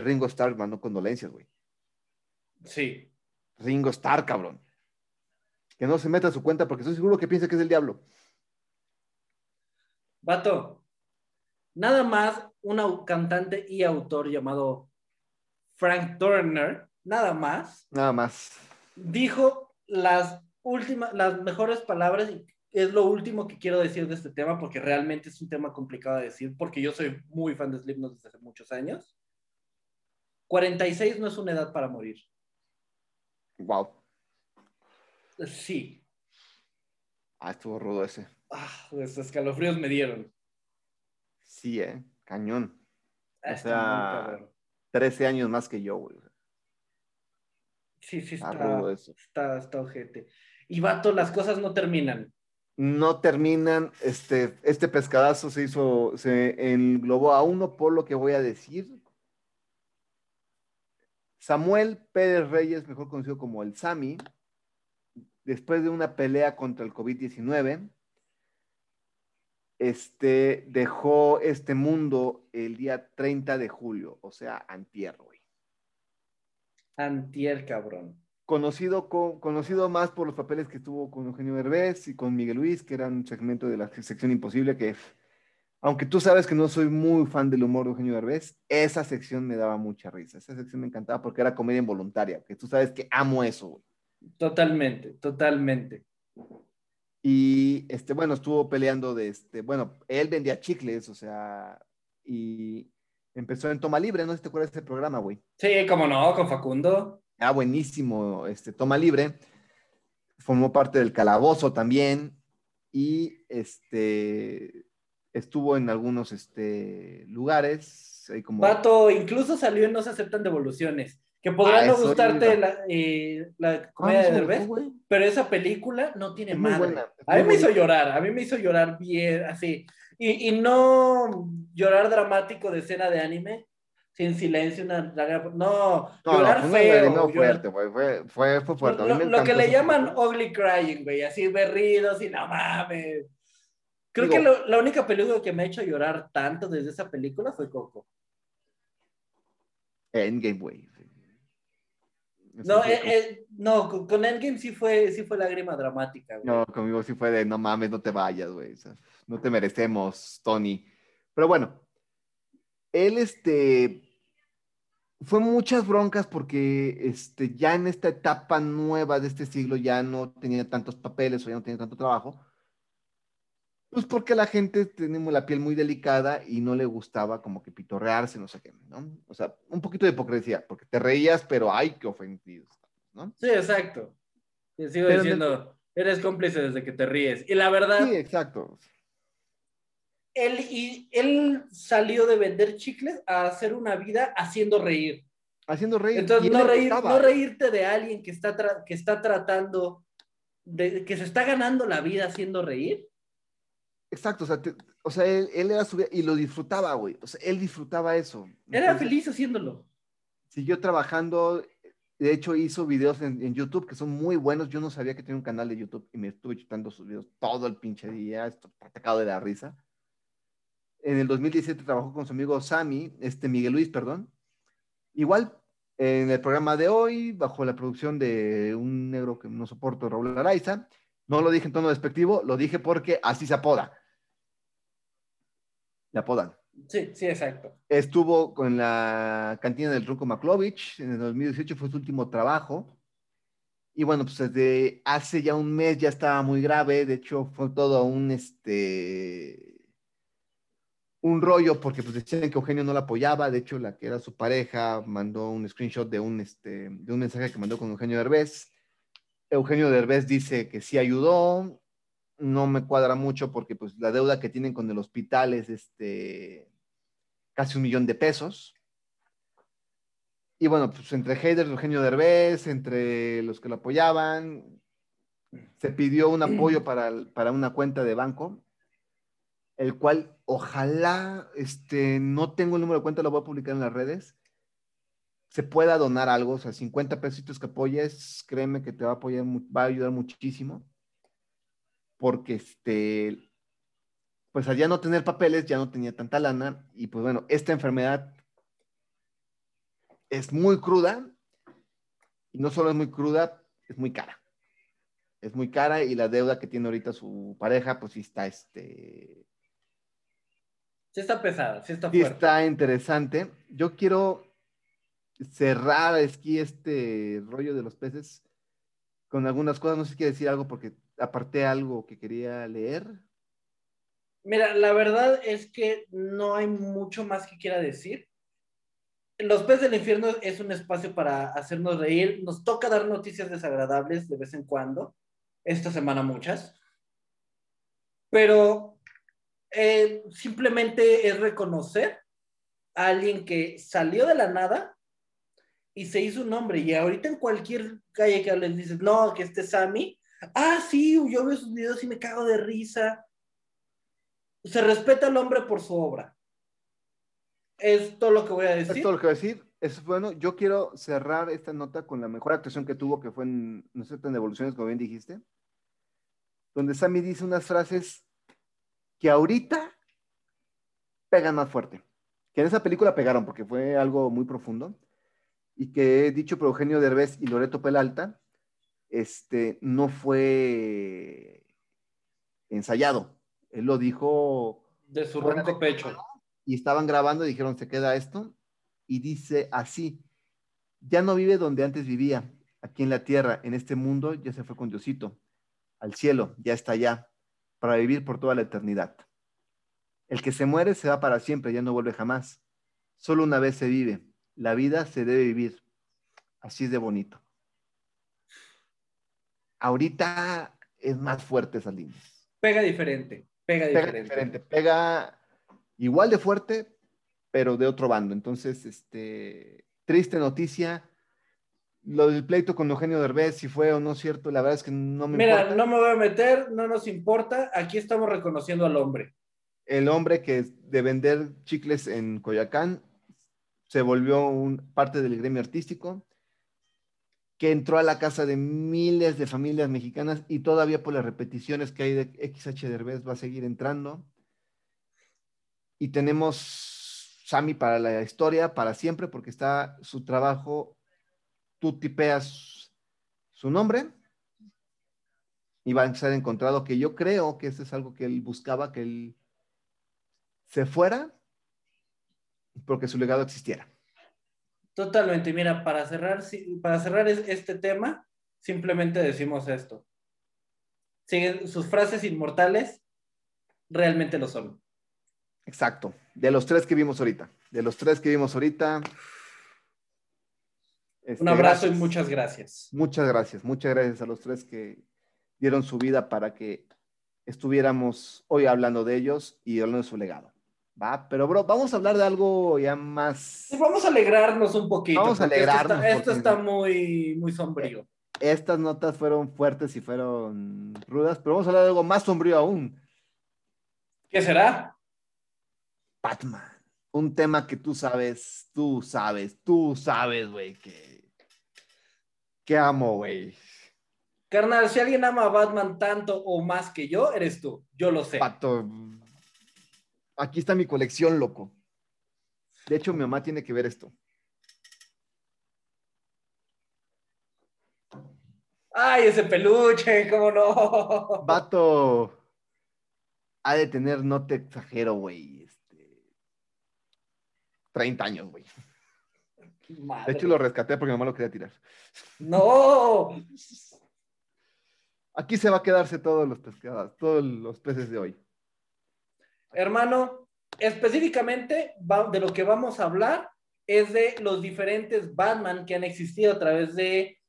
Ringo Starr mandó condolencias, güey. Sí. Ringo Starr, cabrón. Que no se meta a su cuenta porque estoy seguro que piensa que es el diablo. Vato, nada más un cantante y autor llamado Frank Turner, nada más, dijo las mejores palabras y es lo último que quiero decir de este tema porque realmente es un tema complicado de decir porque yo soy muy fan de Slipknot desde hace muchos años. 46 no es una edad para morir. Wow. Sí. Estuvo rudo ese. Los escalofríos me dieron. Sí, cañón. O sea, 13 años más que yo, güey. Sí, está ojete. Y vato, las cosas no terminan. No terminan. Este pescadazo se englobó a uno por lo que voy a decir. Samuel Pérez Reyes, mejor conocido como el Sammy, después de una pelea contra el COVID-19, dejó este mundo el día 30 de julio, o sea, antier, güey. Antier, cabrón. Conocido más por los papeles que tuvo con Eugenio Derbez y con Miguel Luis, que eran un segmento de la sección imposible que, aunque tú sabes que no soy muy fan del humor de Eugenio Derbez, esa sección me daba mucha risa. Esa sección me encantaba porque era comedia involuntaria, que tú sabes que amo eso, güey. Totalmente. Y, estuvo peleando él vendía chicles, o sea, y empezó en Toma Libre, no sé si te acuerdas de ese programa, güey. Sí, cómo no, con Facundo. Ah, buenísimo, Toma Libre. Formó parte del Calabozo también, y estuvo en algunos lugares. Hay como... Pato, incluso salió en No se aceptan devoluciones. Que podrá no gustarte la comedia de Derbez, pero esa película no tiene madre. A mí me hizo llorar, bien, así. Y no llorar dramático de escena de anime, sin silencio, llorar feo. No, fuerte, güey, fue fuerte. Lo que le llaman ugly crying, güey, así berridos y no mames. Creo que la única película que me ha hecho llorar tanto desde esa película fue Coco. Endgame, güey. No, no, con Endgame sí fue lágrima dramática, güey. No, conmigo sí fue de no mames, no te vayas, güey. O sea, no te merecemos, Tony. Pero bueno, él fue muchas broncas porque ya en esta etapa nueva de este siglo ya no tenía tantos papeles o ya no tenía tanto trabajo. Pues porque la gente tenemos la piel muy delicada y no le gustaba como que pitorrearse, no sé qué, ¿no? O sea, un poquito de hipocresía, porque te reías, pero ¡ay, qué ofendido! ¿No? Sí, exacto. Te sigo diciendo, eres cómplice desde que te ríes. Y la verdad... Sí, exacto. Él salió de vender chicles a hacer una vida haciendo reír. Entonces, no reírte de alguien que está tratando, que se está ganando la vida haciendo reír. Exacto, o sea él era su vida y lo disfrutaba, güey. O sea, él disfrutaba eso. Era feliz haciéndolo. Siguió trabajando. De hecho, hizo videos en YouTube que son muy buenos. Yo no sabía que tenía un canal de YouTube y me estuve chutando sus videos todo el pinche día. Estoy atacado de la risa. En el 2017 trabajó con su amigo Miguel Luis, perdón. Igual, en el programa de hoy, bajo la producción de un negro que no soporto, Raúl Araiza. No lo dije en tono despectivo, lo dije porque así se apoda. Le apodan. Sí, sí, exacto. Estuvo con la cantina del Ruco Maklovich, en el 2018 fue su último trabajo. Y bueno, pues desde hace ya un mes ya estaba muy grave, de hecho fue todo un rollo, porque pues decían que Eugenio no la apoyaba, de hecho la que era su pareja mandó un screenshot de un mensaje que mandó con Eugenio Derbez. Eugenio Derbez dice que sí ayudó, no me cuadra mucho porque pues la deuda que tienen con el hospital es casi $1,000,000. Y bueno, pues entre haters de Eugenio Derbez, entre los que lo apoyaban, se pidió un apoyo para una cuenta de banco, el cual ojalá, no tengo el número de cuenta, lo voy a publicar en las redes, se pueda donar algo, o sea, 50 pesitos que apoyes, créeme que te va a apoyar, va a ayudar muchísimo, porque pues al ya no tener papeles, ya no tenía tanta lana, y pues bueno, esta enfermedad es muy cruda, y no solo es muy cruda, es muy cara. Es muy cara, y la deuda que tiene ahorita su pareja, pues sí está, sí está pesada, sí está fuerte. Sí está interesante. Yo quiero... cerrar este rollo de los peces con algunas cosas, no sé si quiere decir algo porque aparté algo que quería leer. Mira, la verdad es que no hay mucho más que quiera decir. Los peces del infierno es un espacio para hacernos reír, nos toca dar noticias desagradables de vez en cuando, esta semana muchas, pero simplemente es reconocer a alguien que salió de la nada y se hizo un nombre, y ahorita en cualquier calle que les dices, no, que este Sammy, sí, yo veo sus videos y me cago de risa. Se respeta al hombre por su obra. Es todo lo que voy a decir. Es todo lo que voy a decir, es bueno. Yo quiero cerrar esta nota con la mejor actuación que tuvo, que fue en No sé, en Devoluciones, como bien dijiste, donde Sammy dice unas frases que ahorita pegan más fuerte, que en esa película pegaron, porque fue algo muy profundo, y que he dicho por Eugenio Derbez y Loreto Pelalta, no fue ensayado. Él lo dijo... de su ronco pecho. Y estaban grabando y dijeron, se queda esto. Y dice así, ya no vive donde antes vivía, aquí en la tierra, en este mundo, ya se fue con Diosito, al cielo, ya está allá, para vivir por toda la eternidad. El que se muere se va para siempre, ya no vuelve jamás. Solo una vez se vive. La vida se debe vivir. Así es de bonito. Ahorita es más fuerte esas líneas. Pega diferente. Pega diferente. Pega igual de fuerte, pero de otro bando. Entonces, triste noticia. Lo del pleito con Eugenio Derbez, si fue o no cierto, la verdad es que no me importa. Mira, no me voy a meter, no nos importa. Aquí estamos reconociendo al hombre. El hombre que de vender chicles en Coyoacán se volvió parte del gremio artístico, que entró a la casa de miles de familias mexicanas y todavía por las repeticiones que hay de XH Derbez va a seguir entrando. Y tenemos Sammy para la historia, para siempre, porque está su trabajo. Tú tipeas su nombre y va a ser encontrado, que yo creo que eso es algo que él buscaba, que él se fuera porque su legado existiera. Totalmente. Mira, para cerrar este tema, simplemente decimos esto. Siguen sus frases inmortales, realmente lo son. Exacto. De los tres que vimos ahorita... Un abrazo gracias. Y muchas gracias. Muchas gracias a los tres que dieron su vida para que estuviéramos hoy hablando de ellos y hablando de su legado. Va, pero bro, vamos a hablar de algo ya más... Pues vamos a alegrarnos un poquito. Vamos a alegrarnos. Esto está muy, muy sombrío. Estas notas fueron fuertes y fueron rudas, pero vamos a hablar de algo más sombrío aún. ¿Qué será? Batman. Un tema que tú sabes, güey, que amo, güey. Carnal, si alguien ama a Batman tanto o más que yo, eres tú. Yo lo sé. Pato, aquí está mi colección, loco. De hecho, mi mamá tiene que ver esto. ¡Ay, ese peluche! ¿Cómo no? Vato, ha de tener, no te exagero, güey, 30 años, güey. De hecho, lo rescaté porque mi mamá lo quería tirar. ¡No! Aquí se va a quedarse todos los peces de hoy. Hermano, específicamente de lo que vamos a hablar es de los diferentes Batman que han existido a través de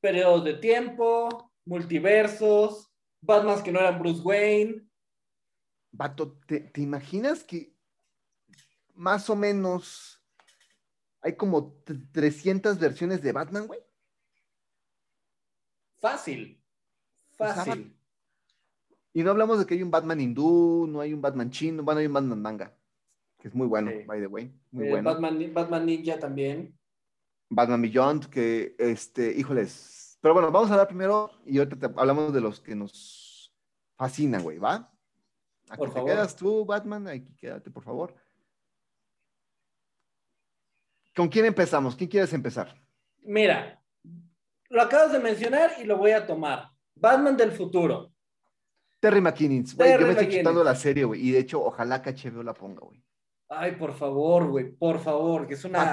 periodos de tiempo, multiversos, Batmans que no eran Bruce Wayne. Vato, ¿te imaginas que más o menos hay como 300 versiones de Batman, güey? Fácil. Y no hablamos de que hay un Batman hindú, no hay un Batman chino, bueno, hay un Batman manga, que es muy bueno, sí. By the way, muy bueno. Batman Ninja también. Batman Beyond, que, híjoles. Pero bueno, vamos a hablar primero y ahorita hablamos de los que nos fascinan, güey, ¿va? Aquí te quedas tú, Batman, aquí quédate, por favor. ¿Con quién empezamos? ¿Quién quieres empezar? Mira, lo acabas de mencionar y lo voy a tomar. Batman del futuro. Terry McGinnis. Güey, yo me estoy chutando la serie, güey. Y de hecho, ojalá que HBO la ponga, güey. Ay, por favor, güey. Por favor, que es una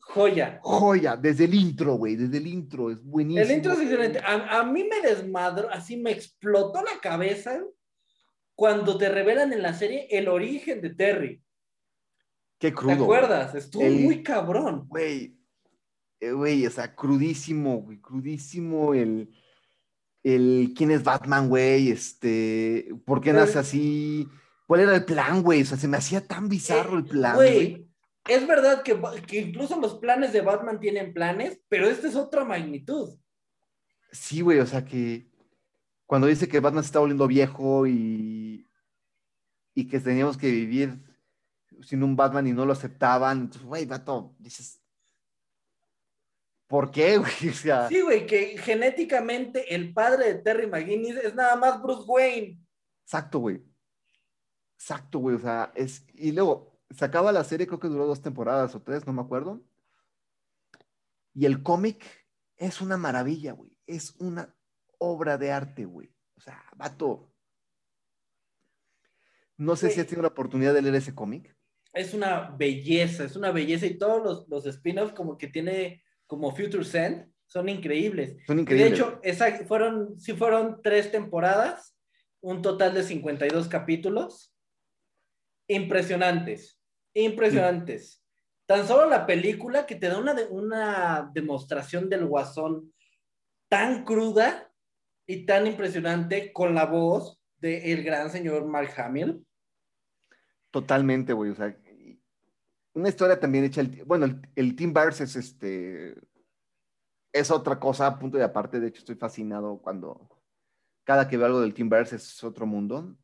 joya. Desde el intro, güey. Es buenísimo. El intro es excelente. A mí me desmadró, así me explotó la cabeza cuando te revelan en la serie el origen de Terry. Qué crudo. ¿Te acuerdas? Estuvo muy cabrón. Güey, o sea, crudísimo el quién es Batman, güey, por qué nace así, cuál era el plan, güey, o sea, se me hacía tan bizarro el plan, güey. Es verdad que incluso los planes de Batman tienen planes, pero esta es otra magnitud. Sí, güey, o sea, que cuando dice que Batman se está volviendo viejo y que teníamos que vivir sin un Batman y no lo aceptaban. Entonces, güey, vato, dices, ¿por qué, güey? O sea, sí, güey, que genéticamente el padre de Terry McGinnis es nada más Bruce Wayne. Exacto, güey, o sea, y luego se acaba la serie, creo que duró 2 temporadas o 3, no me acuerdo, y el cómic es una maravilla, güey, es una obra de arte, güey, o sea, vato, no sé si has tenido la oportunidad de leer ese cómic. Es una belleza y todos los spin-offs como que tiene como Future Send son increíbles. De hecho, fueron 3 temporadas, un total de 52 capítulos. Impresionantes. Sí. Tan solo la película que te da una demostración del Guasón tan cruda y tan impresionante, con la voz, de el gran señor Mark Hamill. Totalmente, güey, o sea, una historia también hecha, el Team Bars es otra cosa, a punto de aparte. De hecho, estoy fascinado cada que veo algo del Team Bars, es otro mundo.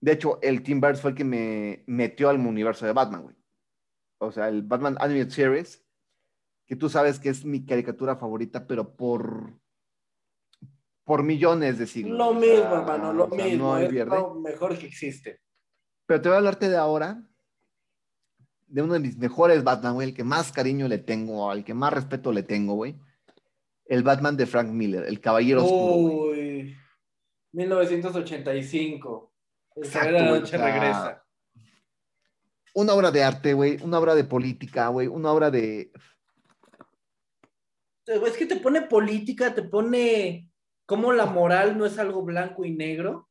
De hecho, el Team Bars fue el que me metió al universo de Batman, güey. O sea, el Batman Animated Series, que tú sabes que es mi caricatura favorita, pero por millones de siglos. Lo mismo, hermano, lo mismo. Es lo mejor que existe. Pero te voy a hablarte de ahora, de uno de mis mejores Batman, güey, el que más cariño le tengo, al que más respeto le tengo, güey. El Batman de Frank Miller, el Caballero Oscuro. Uy, 1985. Exacto, la noche regresa. Una obra de arte, güey, una obra de política, güey, una obra de... Es que te pone política, te pone cómo la moral no es algo blanco y negro,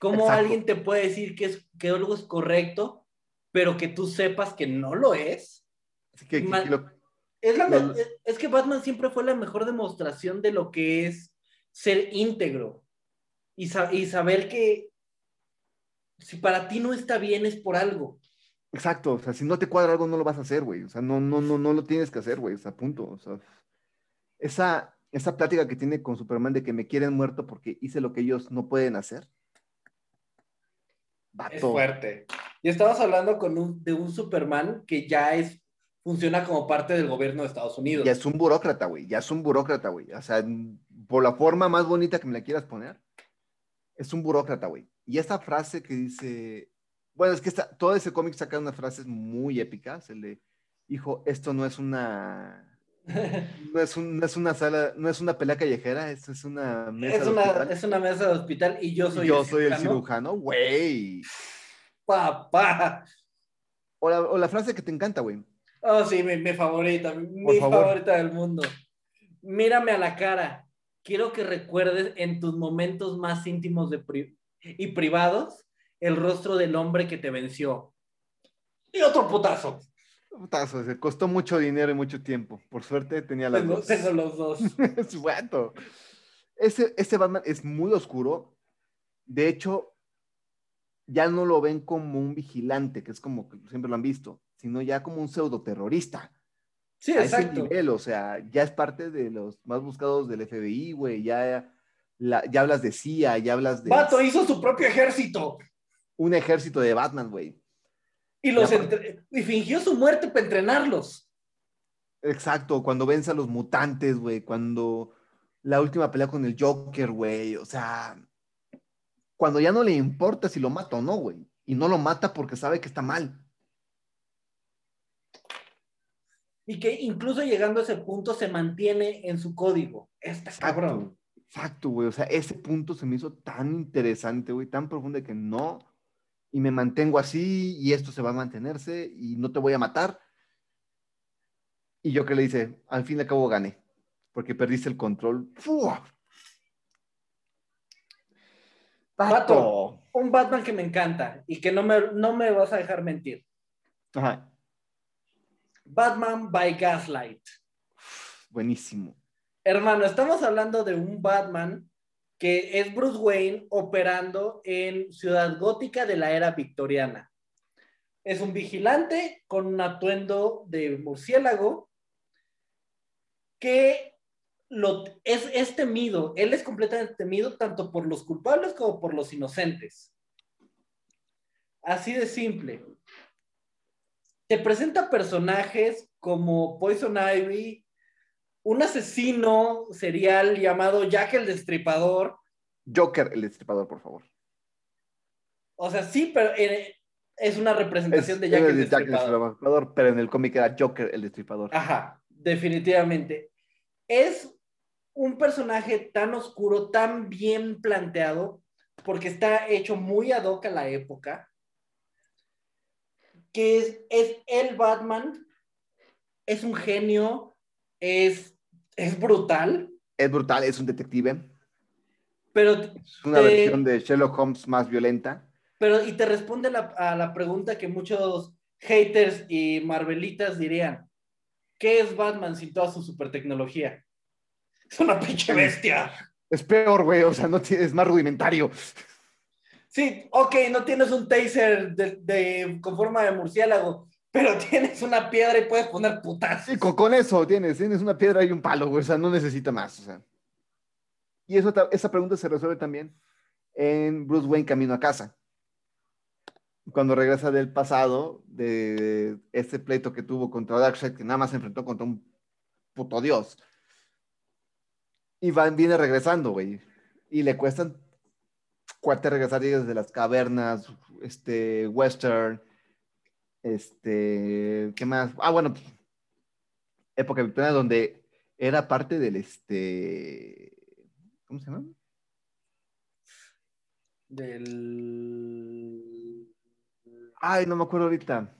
cómo Exacto. alguien te puede decir que algo es correcto, pero que tú sepas que no lo es. Así que, es que Batman siempre fue la mejor demostración de lo que es ser íntegro y saber que si para ti no está bien es por algo. Exacto, o sea, si no te cuadra algo no lo vas a hacer, güey, o sea, no lo tienes que hacer, güey, o sea, punto, o sea, esa plática que tiene con Superman de que me quieren muerto porque hice lo que ellos no pueden hacer. Vato. Es fuerte. Y estamos hablando de un Superman que ya funciona como parte del gobierno de Estados Unidos. Ya es un burócrata, güey, o sea, por la forma más bonita que me la quieras poner, es un burócrata, güey. Y esta frase que dice... Bueno, es que todo ese cómic saca unas frases muy épicas. El de, hijo, esto no es una... No es una pelea callejera, esto es una mesa de hospital. Es una mesa de hospital y yo soy el cirujano, güey. Papá. O la frase que te encanta, güey. Oh, sí, mi favorita. Mi favorita del mundo. Mírame a la cara. Quiero que recuerdes en tus momentos más íntimos y privados el rostro del hombre que te venció. Y otro putazo. Se costó mucho dinero y mucho tiempo. Por suerte tenía las dos. Tengo los dos. Es guato. Este Batman es muy oscuro. De hecho, ya no lo ven como un vigilante, que es como que siempre lo han visto, sino ya como un pseudoterrorista. Sí, exacto. A ese nivel, o sea, ya es parte de los más buscados del FBI, güey. Ya hablas de CIA, ya hablas de... Vato hizo su propio ejército. Un ejército de Batman, güey. Y fingió su muerte para entrenarlos. Exacto, cuando vence a los mutantes, güey. Cuando la última pelea con el Joker, güey. O sea, cuando ya no le importa si lo mata o no, güey. Y no lo mata porque sabe que está mal. Y que incluso llegando a ese punto se mantiene en su código. Está cabrón. Exacto, güey. O sea, ese punto se me hizo tan interesante, güey. Tan profundo que no... y me mantengo así, y esto se va a mantenerse, y no te voy a matar. Y yo que le dice, al fin y al cabo gané, porque perdiste el control. ¡Pato! Un Batman que me encanta, y que no me vas a dejar mentir. Ajá. Batman by Gaslight. Buenísimo. Hermano, estamos hablando de un Batman... que es Bruce Wayne operando en Ciudad Gótica de la era victoriana. Es un vigilante con un atuendo de murciélago que es temido. Él es completamente temido tanto por los culpables como por los inocentes. Así de simple. Te presenta personajes como Poison Ivy, un asesino serial llamado Jack el Destripador. Joker el Destripador, por favor. O sea, sí, pero es una representación de Jack el Destripador, pero en el cómic era Joker el Destripador. Ajá, definitivamente. Es un personaje tan oscuro, tan bien planteado, porque está hecho muy ad hoc a la época, que es el Batman, es un genio. Es brutal. Es un detective. Pero es una versión de Sherlock Holmes más violenta. Pero, y te responde a la pregunta que muchos haters y marvelitas dirían: ¿qué es Batman sin toda su supertecnología? Es una pinche bestia. Es peor, güey, o sea, no tiene, es más rudimentario. Sí, ok, no tienes un taser con forma de murciélago, pero tienes una piedra y puedes poner putazos. Sí, con eso tienes una piedra y un palo, güey, o sea, no necesita más, o sea. Y eso, esa pregunta se resuelve también en Bruce Wayne Camino a Casa. Cuando regresa del pasado, de este pleito que tuvo contra Darkseid, que nada más se enfrentó contra un puto dios. Y viene regresando, güey. Y le cuestan cuate regresar desde las cavernas, western, ¿qué más? Ah, bueno, época victoriana, donde era parte del, ¿cómo se llama? Ay, no me acuerdo ahorita.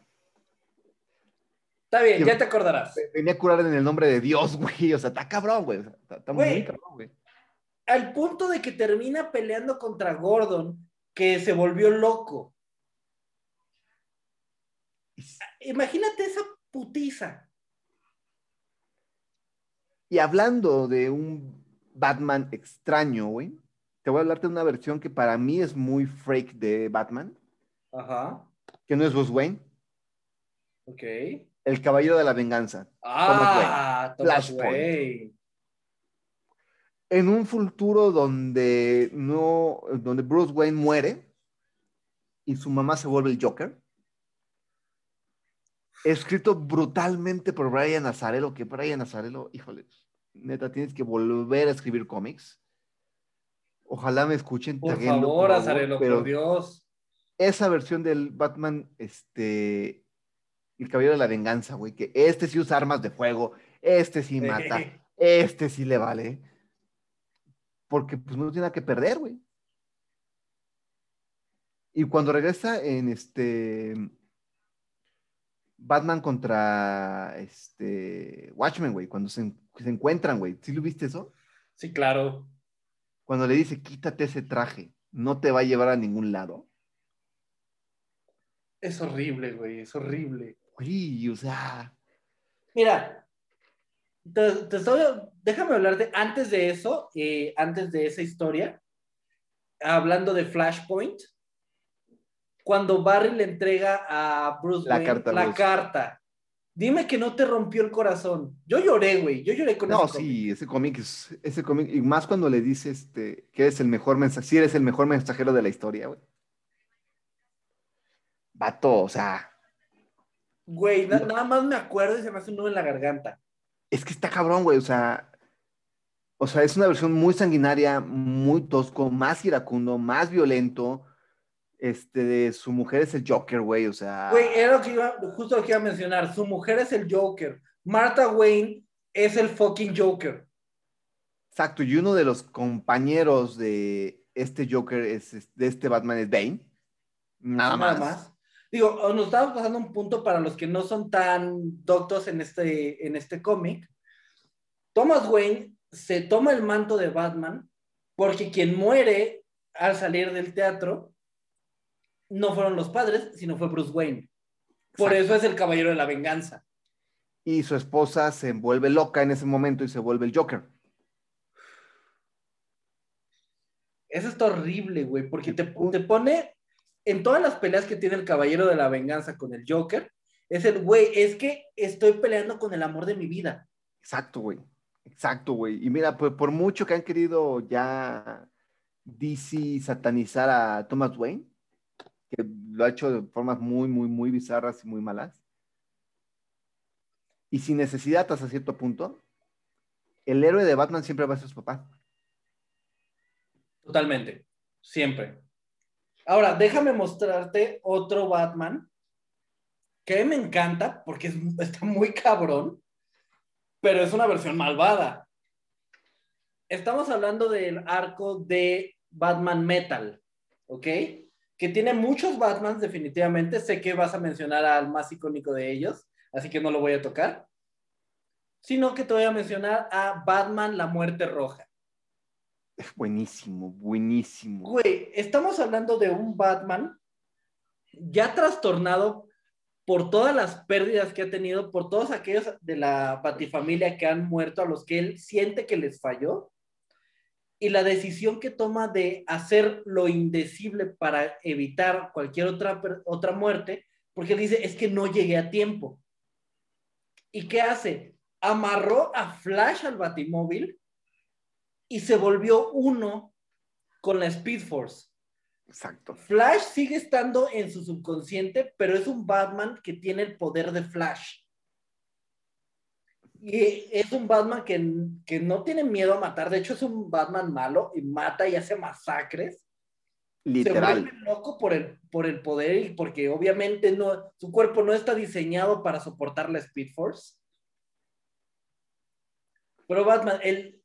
Está bien, ya te acordarás. Venía a curar en el nombre de Dios, güey. O sea, está cabrón, güey. Está muy cabrón, güey. Al punto de que termina peleando contra Gordon, que se volvió loco. Imagínate esa putiza. Y hablando de un Batman extraño, güey, te voy a hablarte de una versión que para mí es muy freak de Batman. Ajá. Que no es Bruce Wayne. Ok. El Caballero de la Venganza. Ah, Flashpoint. En un futuro donde Bruce Wayne muere y su mamá se vuelve el Joker. Escrito brutalmente por Brian Azzarello, que Brian Azzarello, híjole, neta, tienes que volver a escribir cómics. Ojalá me escuchen. Por favor, Azzarello, por Dios. Esa versión del Batman, el Caballero de la Venganza, güey, que sí usa armas de fuego, sí mata, sí le vale. Porque pues no tiene nada que perder, güey. Y cuando regresa en Batman contra Watchmen, güey, cuando se encuentran, güey. ¿Sí lo viste eso? Sí, claro. Cuando le dice, quítate ese traje, no te va a llevar a ningún lado. Es horrible, güey, es horrible. Güey, o sea... Mira... Déjame hablarte antes de eso, antes de esa historia, hablando de Flashpoint, cuando Barry le entrega a Bruce Wayne la carta. Dime que no te rompió el corazón. Yo lloré, güey, yo lloré con eso. No, sí, ese cómic, y más cuando le dice que eres el mejor mensajero, sí eres el mejor mensajero de la historia, güey. Vato, o sea. Güey, nada más me acuerdo y se me hace un nudo en la garganta. Es que está cabrón, güey, o sea, es una versión muy sanguinaria, muy tosco, más iracundo, más violento, su mujer es el Joker, güey, o sea... Güey, era justo lo que iba a mencionar, su mujer es el Joker, Martha Wayne es el fucking Joker. Exacto, y uno de los compañeros de este Joker, de este Batman es Bane, nada más. Digo, nos estamos pasando un punto para los que no son tan doctos en este cómic. Thomas Wayne se toma el manto de Batman porque quien muere al salir del teatro no fueron los padres, sino fue Bruce Wayne. Por Exacto. Eso es el Caballero de la Venganza. Y su esposa se vuelve loca en ese momento y se vuelve el Joker. Eso está horrible, güey, porque te pone... En todas las peleas que tiene el Caballero de la Venganza con el Joker, es el güey, es que estoy peleando con el amor de mi vida. Exacto, güey. Y mira, por mucho que han querido ya DC satanizar a Thomas Wayne, que lo ha hecho de formas muy, muy, muy bizarras y muy malas, y sin necesidad hasta cierto punto, el héroe de Batman siempre va a ser su papá. Totalmente, siempre. Ahora, déjame mostrarte otro Batman que a mí me encanta porque está muy cabrón, pero es una versión malvada. Estamos hablando del arco de Batman Metal, ¿ok? Que tiene muchos Batmans, definitivamente. Sé que vas a mencionar al más icónico de ellos, así que no lo voy a tocar. Sino que te voy a mencionar a Batman La Muerte Roja. Es buenísimo. Güey, estamos hablando de un Batman ya trastornado por todas las pérdidas que ha tenido, por todos aquellos de la Batifamilia que han muerto, a los que él siente que les falló, y la decisión que toma de hacer lo indecible para evitar cualquier otra muerte, porque él dice, es que no llegué a tiempo. ¿Y qué hace? Amarró a Flash al Batimóvil y se volvió uno con la Speed Force. Exacto. Flash sigue estando en su subconsciente, pero es un Batman que tiene el poder de Flash. Y es un Batman que no tiene miedo a matar. De hecho, es un Batman malo y mata y hace masacres. Literal. Se vuelve loco por el poder y porque obviamente no, su cuerpo no está diseñado para soportar la Speed Force. Pero Batman, el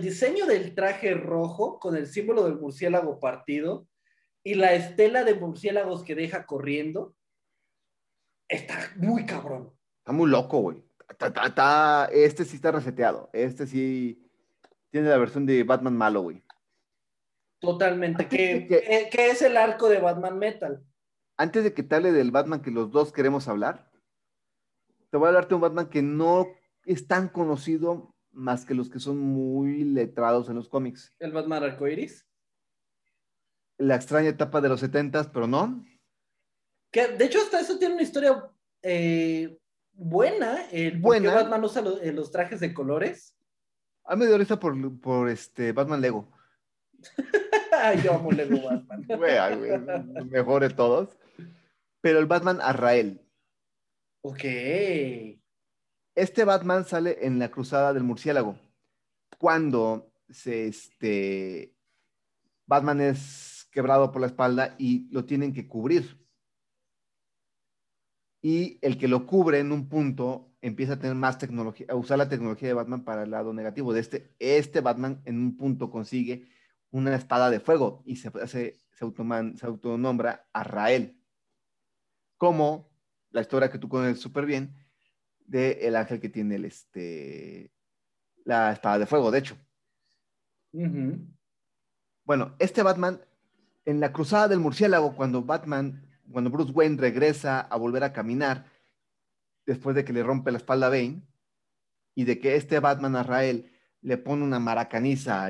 diseño del traje rojo con el símbolo del murciélago partido y la estela de murciélagos que deja corriendo, está muy cabrón. Está muy loco, güey. Este sí está reseteado. Este sí tiene la versión de Batman malo, güey. Totalmente. ¿Qué es el arco de Batman Metal? Antes de que te hable del Batman que los dos queremos hablar, te voy a hablarte de un Batman que no es tan conocido más que los que son muy letrados en los cómics. ¿El Batman arcoiris? La extraña etapa de los 70s, pero no. Que, de hecho, hasta eso tiene una historia buena. Buena. Porque Batman usa los trajes de colores. A mí me dio risa por Batman Lego. Yo amo Lego Batman. Mejor de todos. Pero el Batman Azrael. Ok. Este Batman sale en la cruzada del murciélago. Cuando Batman es quebrado por la espalda y lo tienen que cubrir. Y el que lo cubre en un punto empieza a tener más tecnología, a usar la tecnología de Batman para el lado negativo. De este Batman en un punto consigue una espada de fuego y se autonombra Azrael. Como la historia que tú conoces súper bien de el ángel que tiene la espada de fuego, de hecho. Uh-huh. Bueno, este Batman en la cruzada del murciélago, cuando Bruce Wayne regresa a volver a caminar después de que le rompe la espalda a Bane y de que este Batman Azrael le pone una maracaniza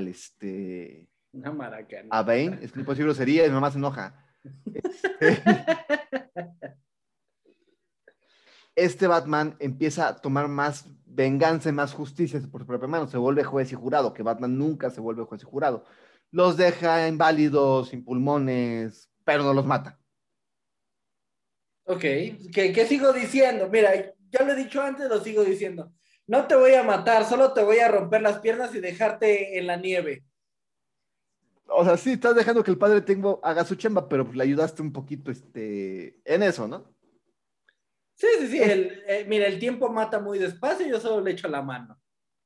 a Bane, es que imposible sería y mi mamá se enoja. Este Batman empieza a tomar más venganza y más justicia por su propia mano, se vuelve juez y jurado, que Batman nunca se vuelve juez y jurado. Los deja inválidos, sin pulmones, pero no los mata. Ok, ¿qué sigo diciendo? Mira, yo lo he dicho antes, lo sigo diciendo. No te voy a matar, solo te voy a romper las piernas y dejarte en la nieve. O sea, sí, estás dejando que el padre haga su chamba, pero le ayudaste un poquito en eso, ¿no? Sí. Mira, el tiempo mata muy despacio y yo solo le echo la mano.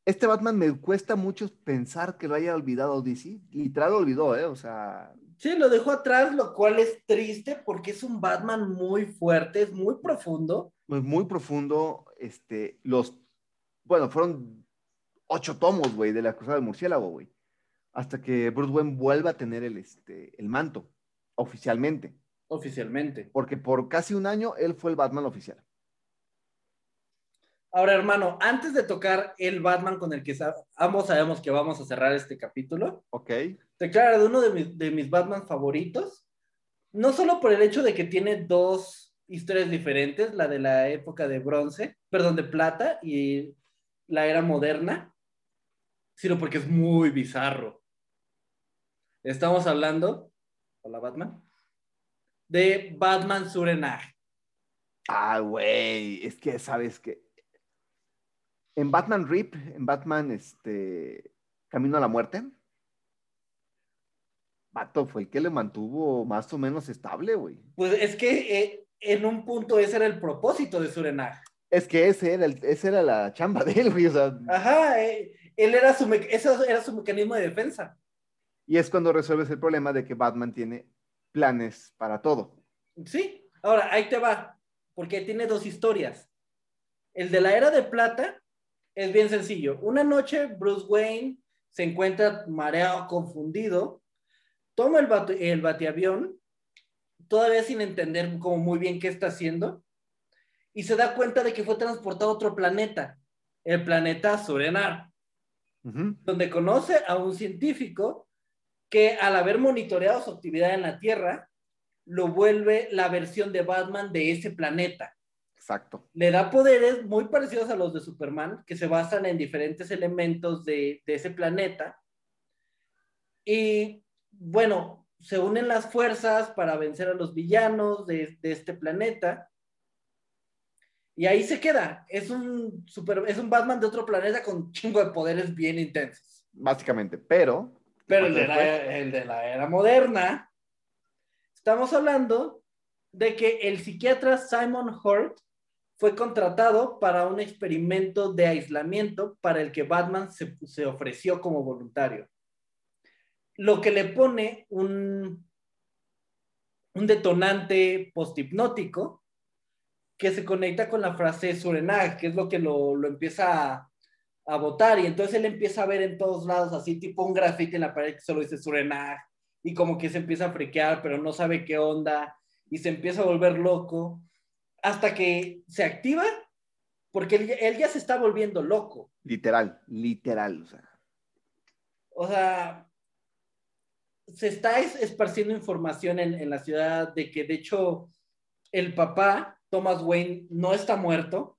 Este Batman me cuesta mucho pensar que lo haya olvidado DC. Literal lo olvidó, o sea... Sí, lo dejó atrás, lo cual es triste porque es un Batman muy fuerte, es muy profundo. Muy profundo, fueron 8 tomos, güey, de la cruzada del murciélago, güey. Hasta que Bruce Wayne vuelva a tener el manto, oficialmente. Oficialmente. Porque por casi un año él fue el Batman oficial. Ahora, hermano, antes de tocar el Batman con el que ambos sabemos que vamos a cerrar este capítulo. Ok. Te aclaro de uno de mis Batman favoritos. No solo por el hecho de que tiene 2 historias diferentes, la de la época de plata y la era moderna, sino porque es muy bizarro. Estamos hablando, hola Batman, de Batman Surenage. Ah, güey, es que sabes que en Batman Rip, en Batman Camino a la Muerte, Bato fue el que le mantuvo más o menos estable, güey. Pues es que en un punto ese era el propósito de Surenage. Es que ese era la chamba de él, güey. O sea, ajá, ese era su mecanismo de defensa. Y es cuando resuelves el problema de que Batman tiene planes para todo. Sí, ahora ahí te va, porque tiene 2 historias. El de la Era de Plata es bien sencillo. Una noche Bruce Wayne se encuentra mareado, confundido, toma el batiavión, todavía sin entender como muy bien qué está haciendo, y se da cuenta de que fue transportado a otro planeta, el planeta Surenage. donde conoce a un científico que, al haber monitoreado su actividad en la Tierra, lo vuelve la versión de Batman de ese planeta. Exacto. Le da poderes muy parecidos a los de Superman, que se basan en diferentes elementos de ese planeta. Y bueno, se unen las fuerzas para vencer a los villanos de este planeta. Y ahí se queda. Es un Batman de otro planeta con un chingo de poderes bien intensos. Básicamente, pero... Pero el de la era moderna, estamos hablando de que el psiquiatra Simon Hurt fue contratado para un experimento de aislamiento para el que Batman se ofreció como voluntario. Lo que le pone un detonante posthipnótico que se conecta con la frase Surenag, que es lo que lo empieza a votar, y entonces él empieza a ver en todos lados así, tipo un grafite en la pared que solo dice Surenag, y como que se empieza a friquear, pero no sabe qué onda, y se empieza a volver loco, hasta que se activa, porque él ya se está volviendo loco. Literal, o sea, se está esparciendo información en la ciudad de que, de hecho, el papá, Thomas Wayne, no está muerto,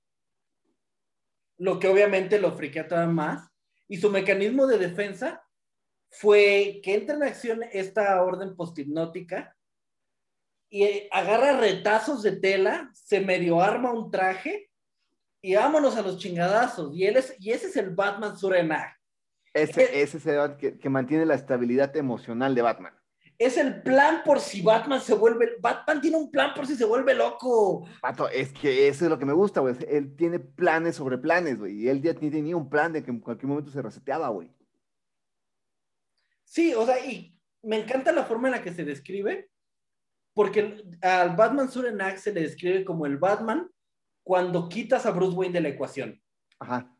lo que obviamente lo friquea todavía más, y su mecanismo de defensa fue que entra en acción esta orden posthipnótica y agarra retazos de tela, se medio arma un traje y vámonos a los chingadazos. Y ese es el Batman Surenag. Ese es el Batman que mantiene la estabilidad emocional de Batman. Es el plan por si Batman se vuelve... Batman tiene un plan por si se vuelve loco. Pato, es que eso es lo que me gusta, güey. Él tiene planes sobre planes, güey. Y él ya tenía un plan de que en cualquier momento se reseteaba, güey. Sí, o sea, y me encanta la forma en la que se describe, porque al Batman Surenag se le describe como el Batman cuando quitas a Bruce Wayne de la ecuación. Ajá.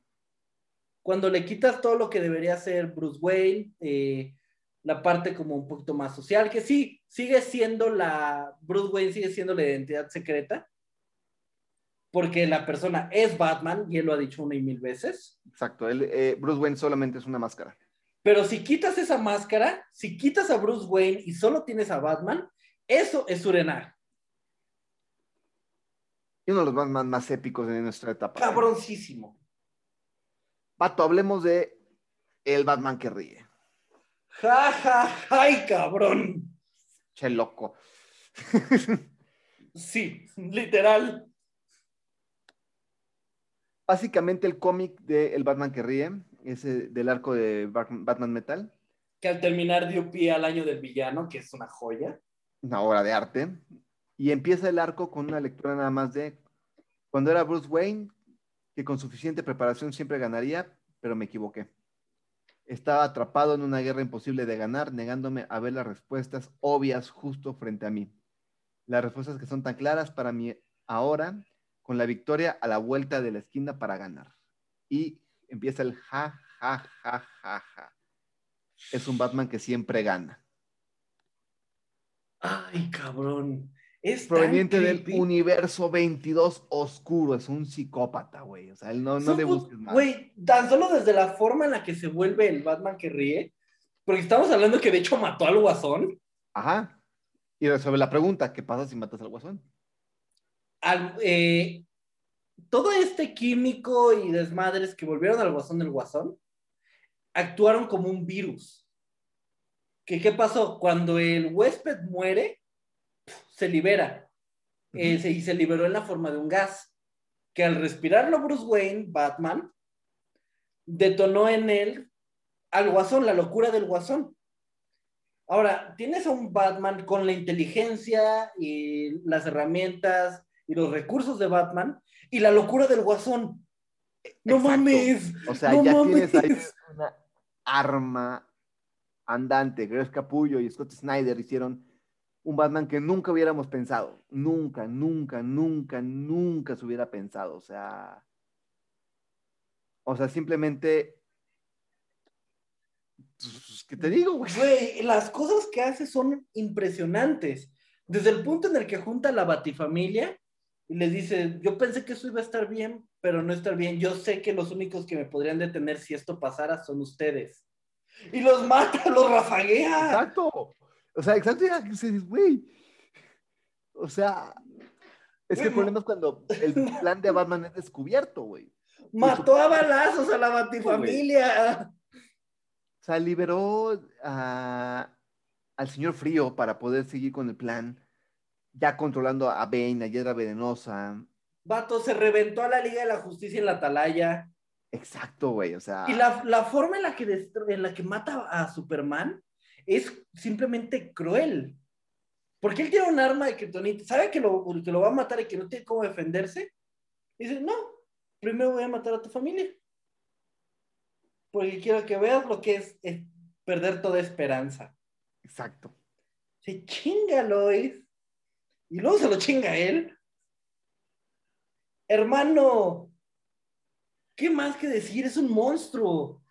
Cuando le quitas todo lo que debería ser Bruce Wayne, la parte como un poquito más social, que sí, Bruce Wayne sigue siendo la identidad secreta, porque la persona es Batman, y él lo ha dicho 1,000 veces. Exacto, Bruce Wayne solamente es una máscara. Pero si quitas esa máscara, si quitas a Bruce Wayne y solo tienes a Batman, eso es Surenag. Y uno de los Batman más épicos de nuestra etapa. Cabroncísimo. Pato, hablemos de el Batman que ríe. ¡Ja, ja, ja! ¡Ay, cabrón! ¡Che loco! Sí, literal. Básicamente el cómic de El Batman que ríe es del arco de Batman Metal. Que al terminar dio pie al año del villano, que es una joya. Una obra de arte. Y empieza el arco con una lectura nada más de cuando era Bruce Wayne, que con suficiente preparación siempre ganaría, pero me equivoqué. Estaba atrapado en una guerra imposible de ganar, negándome a ver las respuestas obvias justo frente a mí. Las respuestas que son tan claras para mí ahora, con la victoria a la vuelta de la esquina para ganar. Y empieza el ja, ja, ja, ja, ja. Es un Batman que siempre gana. ¡Ay, cabrón! Es proveniente del universo 22 oscuro. Es un psicópata, güey. O sea, él no le busques más. Güey, tan solo desde la forma en la que se vuelve el Batman que ríe, porque estamos hablando que de hecho mató al Guasón. Ajá. Y resuelve la pregunta, ¿qué pasa si matas al Guasón? Todo este químico y desmadres que volvieron al Guasón del Guasón, actuaron como un virus. ¿Qué pasó? Cuando el huésped muere, se libera, y se liberó en la forma de un gas, que al respirarlo Bruce Wayne, Batman, detonó en él al Guasón, la locura del Guasón. Ahora, tienes a un Batman con la inteligencia y las herramientas y los recursos de Batman, y la locura del Guasón. ¡No Exacto. mames! O sea, ¡no ya mames! Tienes ahí una arma andante. Greg Capullo y Scott Snyder hicieron un Batman que nunca hubiéramos pensado. Nunca se hubiera pensado. O sea, simplemente... ¿Qué te digo, güey? Güey, las cosas que hace son impresionantes. Desde el punto en el que junta la Batifamilia y les dice, yo pensé que eso iba a estar bien, pero no está bien. Yo sé que los únicos que me podrían detener si esto pasara son ustedes. Y los mata, los rafaguea. Exacto. O sea, exacto. Güey. O sea, es que el problema es cuando el plan de Batman es descubierto, güey. Mató a balazos a la Batifamilia. O sea, liberó al señor Frío para poder seguir con el plan, ya controlando a Bane, a Hiedra Venenosa. Vato, se reventó a la Liga de la Justicia en la Atalaya. Exacto, güey, o sea... Y la forma en la que mata a Superman es simplemente cruel. Porque él tiene un arma de kriptonita, sabe que lo va a matar y que no tiene cómo defenderse. Y dice, no, primero voy a matar a tu familia. Porque quiero que veas lo que es perder toda esperanza. Exacto. Se chinga Lois. Y luego se lo chinga él. Hermano... ¿Qué más que decir? Es un monstruo.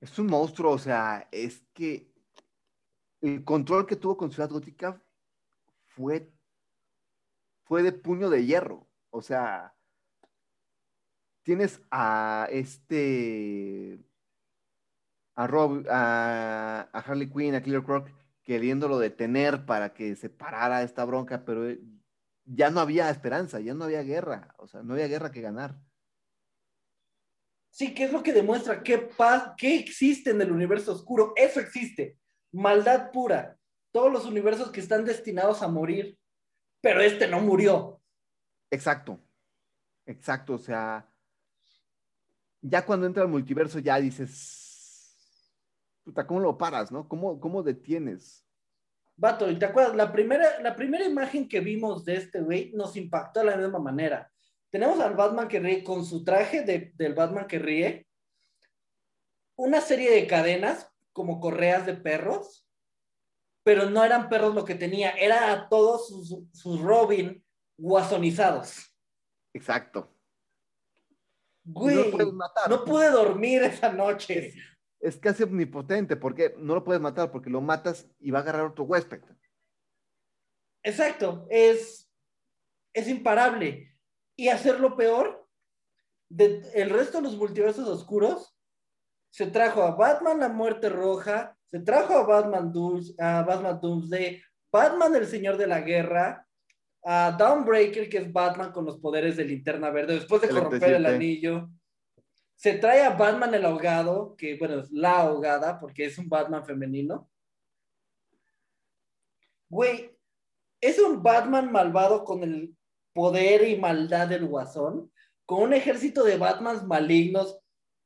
Es un monstruo, o sea, es que el control que tuvo con Ciudad Gótica fue de puño de hierro. O sea, tienes a Rob, a Harley Quinn, a Killer Croc, queriéndolo detener para que se parara esta bronca, pero ya no había esperanza, ya no había guerra. O sea, no había guerra que ganar. Sí, que es lo que demuestra qué paz, qué existe en el universo oscuro. Eso existe. Maldad pura. Todos los universos que están destinados a morir, pero este no murió. Exacto. Exacto, o sea, ya cuando entra el multiverso ya dices, puta, ¿cómo lo paras, no? ¿Cómo detienes? Vato, ¿te acuerdas? La primera imagen que vimos de este güey nos impactó de la misma manera. Tenemos al Batman que ríe con su traje del Batman que ríe, una serie de cadenas como correas de perros, pero no eran perros lo que tenía, era a todos sus Robin guasonizados. Exacto. Güey, no pude dormir esa noche. Es casi omnipotente, porque no lo puedes matar, porque lo matas y va a agarrar otro huésped. Exacto, es imparable. Y hacerlo peor, el resto de los multiversos oscuros, se trajo a Batman la Muerte Roja, se trajo a Batman Doomsday, Batman el Señor de la Guerra, a Dawnbreaker, que es Batman con los poderes de Linterna Verde, después de corromper el anillo. Se trae a Batman el Ahogado, que bueno, es la ahogada, porque es un Batman femenino. Güey, es un Batman malvado con el poder y maldad del Guasón, con un ejército de Batmans malignos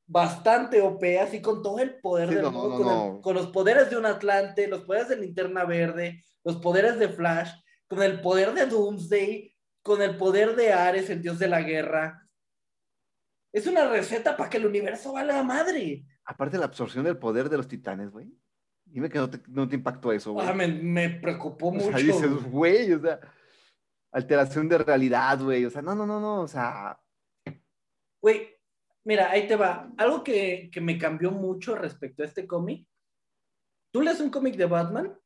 bastante OP, así con todo el poder del mundo, con los poderes de un Atlante, los poderes de Linterna Verde, los poderes de Flash, con el poder de Doomsday, con el poder de Ares, el dios de la guerra. Es una receta para que el universo valga madre. Aparte de la absorción del poder de los titanes, güey. Dime que no te impactó eso, güey. Me preocupó mucho. O sea, dices, güey, o sea... Alteración de realidad, güey. O sea, no, o sea... Güey, mira, ahí te va. Algo que me cambió mucho respecto a este cómic. Tú lees un cómic de Batman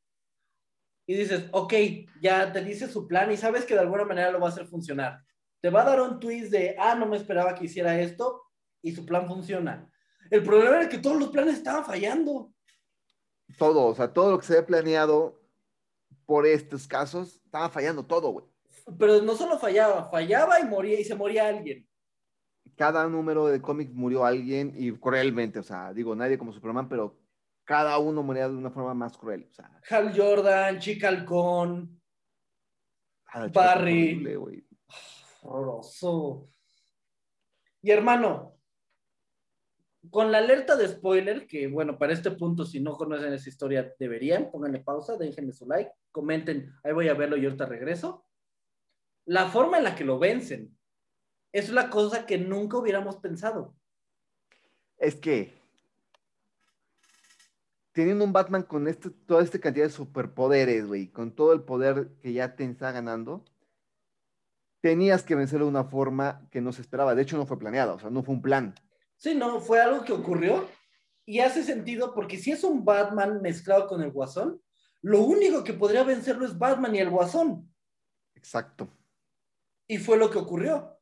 y dices, ok, ya te dice su plan y sabes que de alguna manera lo va a hacer funcionar. Te va a dar un twist de, no me esperaba que hiciera esto, y su plan funciona. El problema era que todos los planes estaban fallando. Todo, o sea, todo lo que se había planeado por estos casos, estaba fallando todo, güey. Pero no solo fallaba y moría, y se moría alguien. Cada número de cómics murió alguien, y cruelmente, o sea, digo, nadie como Superman, pero cada uno moría de una forma más cruel, o sea. Hal Jordan, Chica Halcón, Barry. Horrible, horroroso. Y hermano, con la alerta de spoiler, que bueno, para este punto, si no conocen esa historia, deberían, pónganle pausa, déjenle su like, comenten, ahí voy a verlo y ahorita regreso. La forma en la que lo vencen es la cosa que nunca hubiéramos pensado. Es que teniendo un Batman con toda esta cantidad de superpoderes, güey, con todo el poder que ya te está ganando, tenías que vencerlo de una forma que no se esperaba. De hecho, no fue planeado, o sea, no fue un plan. Sí, no, fue algo que ocurrió y hace sentido porque si es un Batman mezclado con el Guasón, lo único que podría vencerlo es Batman y el Guasón. Exacto. Y fue lo que ocurrió.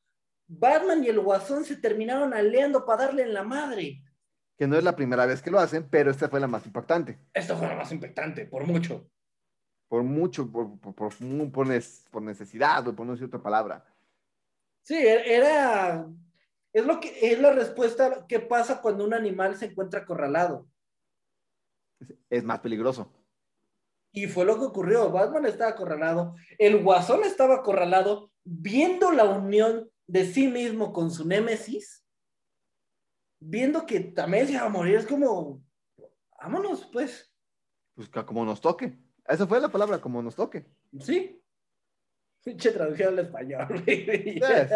Batman y el Guasón se terminaron aliando para darle en la madre. Que no es la primera vez que lo hacen, pero esta fue la más impactante. Esta fue la más impactante, por mucho. Por mucho, por necesidad, o por no decir otra palabra. Sí, era... Es la respuesta que pasa cuando un animal se encuentra acorralado. Es más peligroso. Y fue lo que ocurrió. Batman estaba acorralado. El Guasón estaba acorralado viendo la unión de sí mismo con su némesis. Viendo que también se iba a morir. Es como, vámonos, pues. Pues como nos toque. Esa fue la palabra, como nos toque. Sí. Pinche traducción al español. Yes.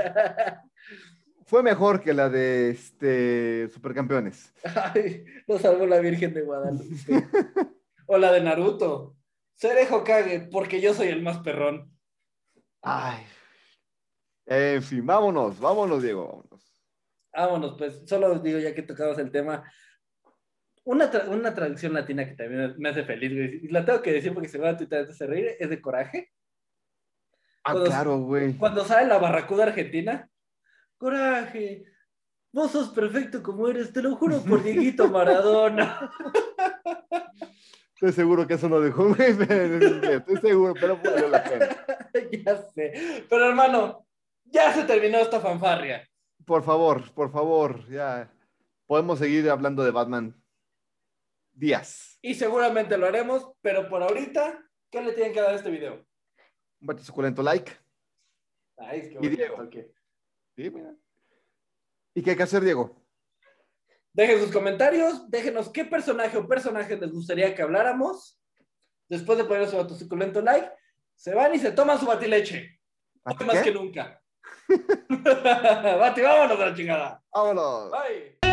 Fue mejor que la de Supercampeones. Ay, lo salvó la Virgen de Guadalupe. O la de Naruto. Seré Hokage, porque yo soy el más perrón. Ay. En fin, vámonos, Diego, vámonos. Vámonos, pues, solo os digo, ya que tocamos el tema, una traducción latina que también me hace feliz, güey, y la tengo que decir porque se va a Twitter antes de reír, es de Coraje. Ah, cuando, claro, güey. Cuando sale la barracuda argentina, Coraje, vos sos perfecto como eres, te lo juro por Dieguito Maradona. Estoy seguro que eso no dejó, güey, estoy seguro, pero valió la pena. Ya sé, pero hermano, ya se terminó esta fanfarria. Por favor, ya podemos seguir hablando de Batman días. Y seguramente lo haremos, pero por ahorita, ¿qué le tienen que dar a este video? Un bate suculento like. Ay, es que y Diego. Sí, mira. ¿Y qué hay que hacer, Diego? Dejen sus comentarios, déjenos qué personaje o personajes les gustaría que habláramos. Después de poner su bate suculento like, se van y se toman su batileche. Hoy más que nunca. Bati, vámonos a la chingada. Vámonos. Bye.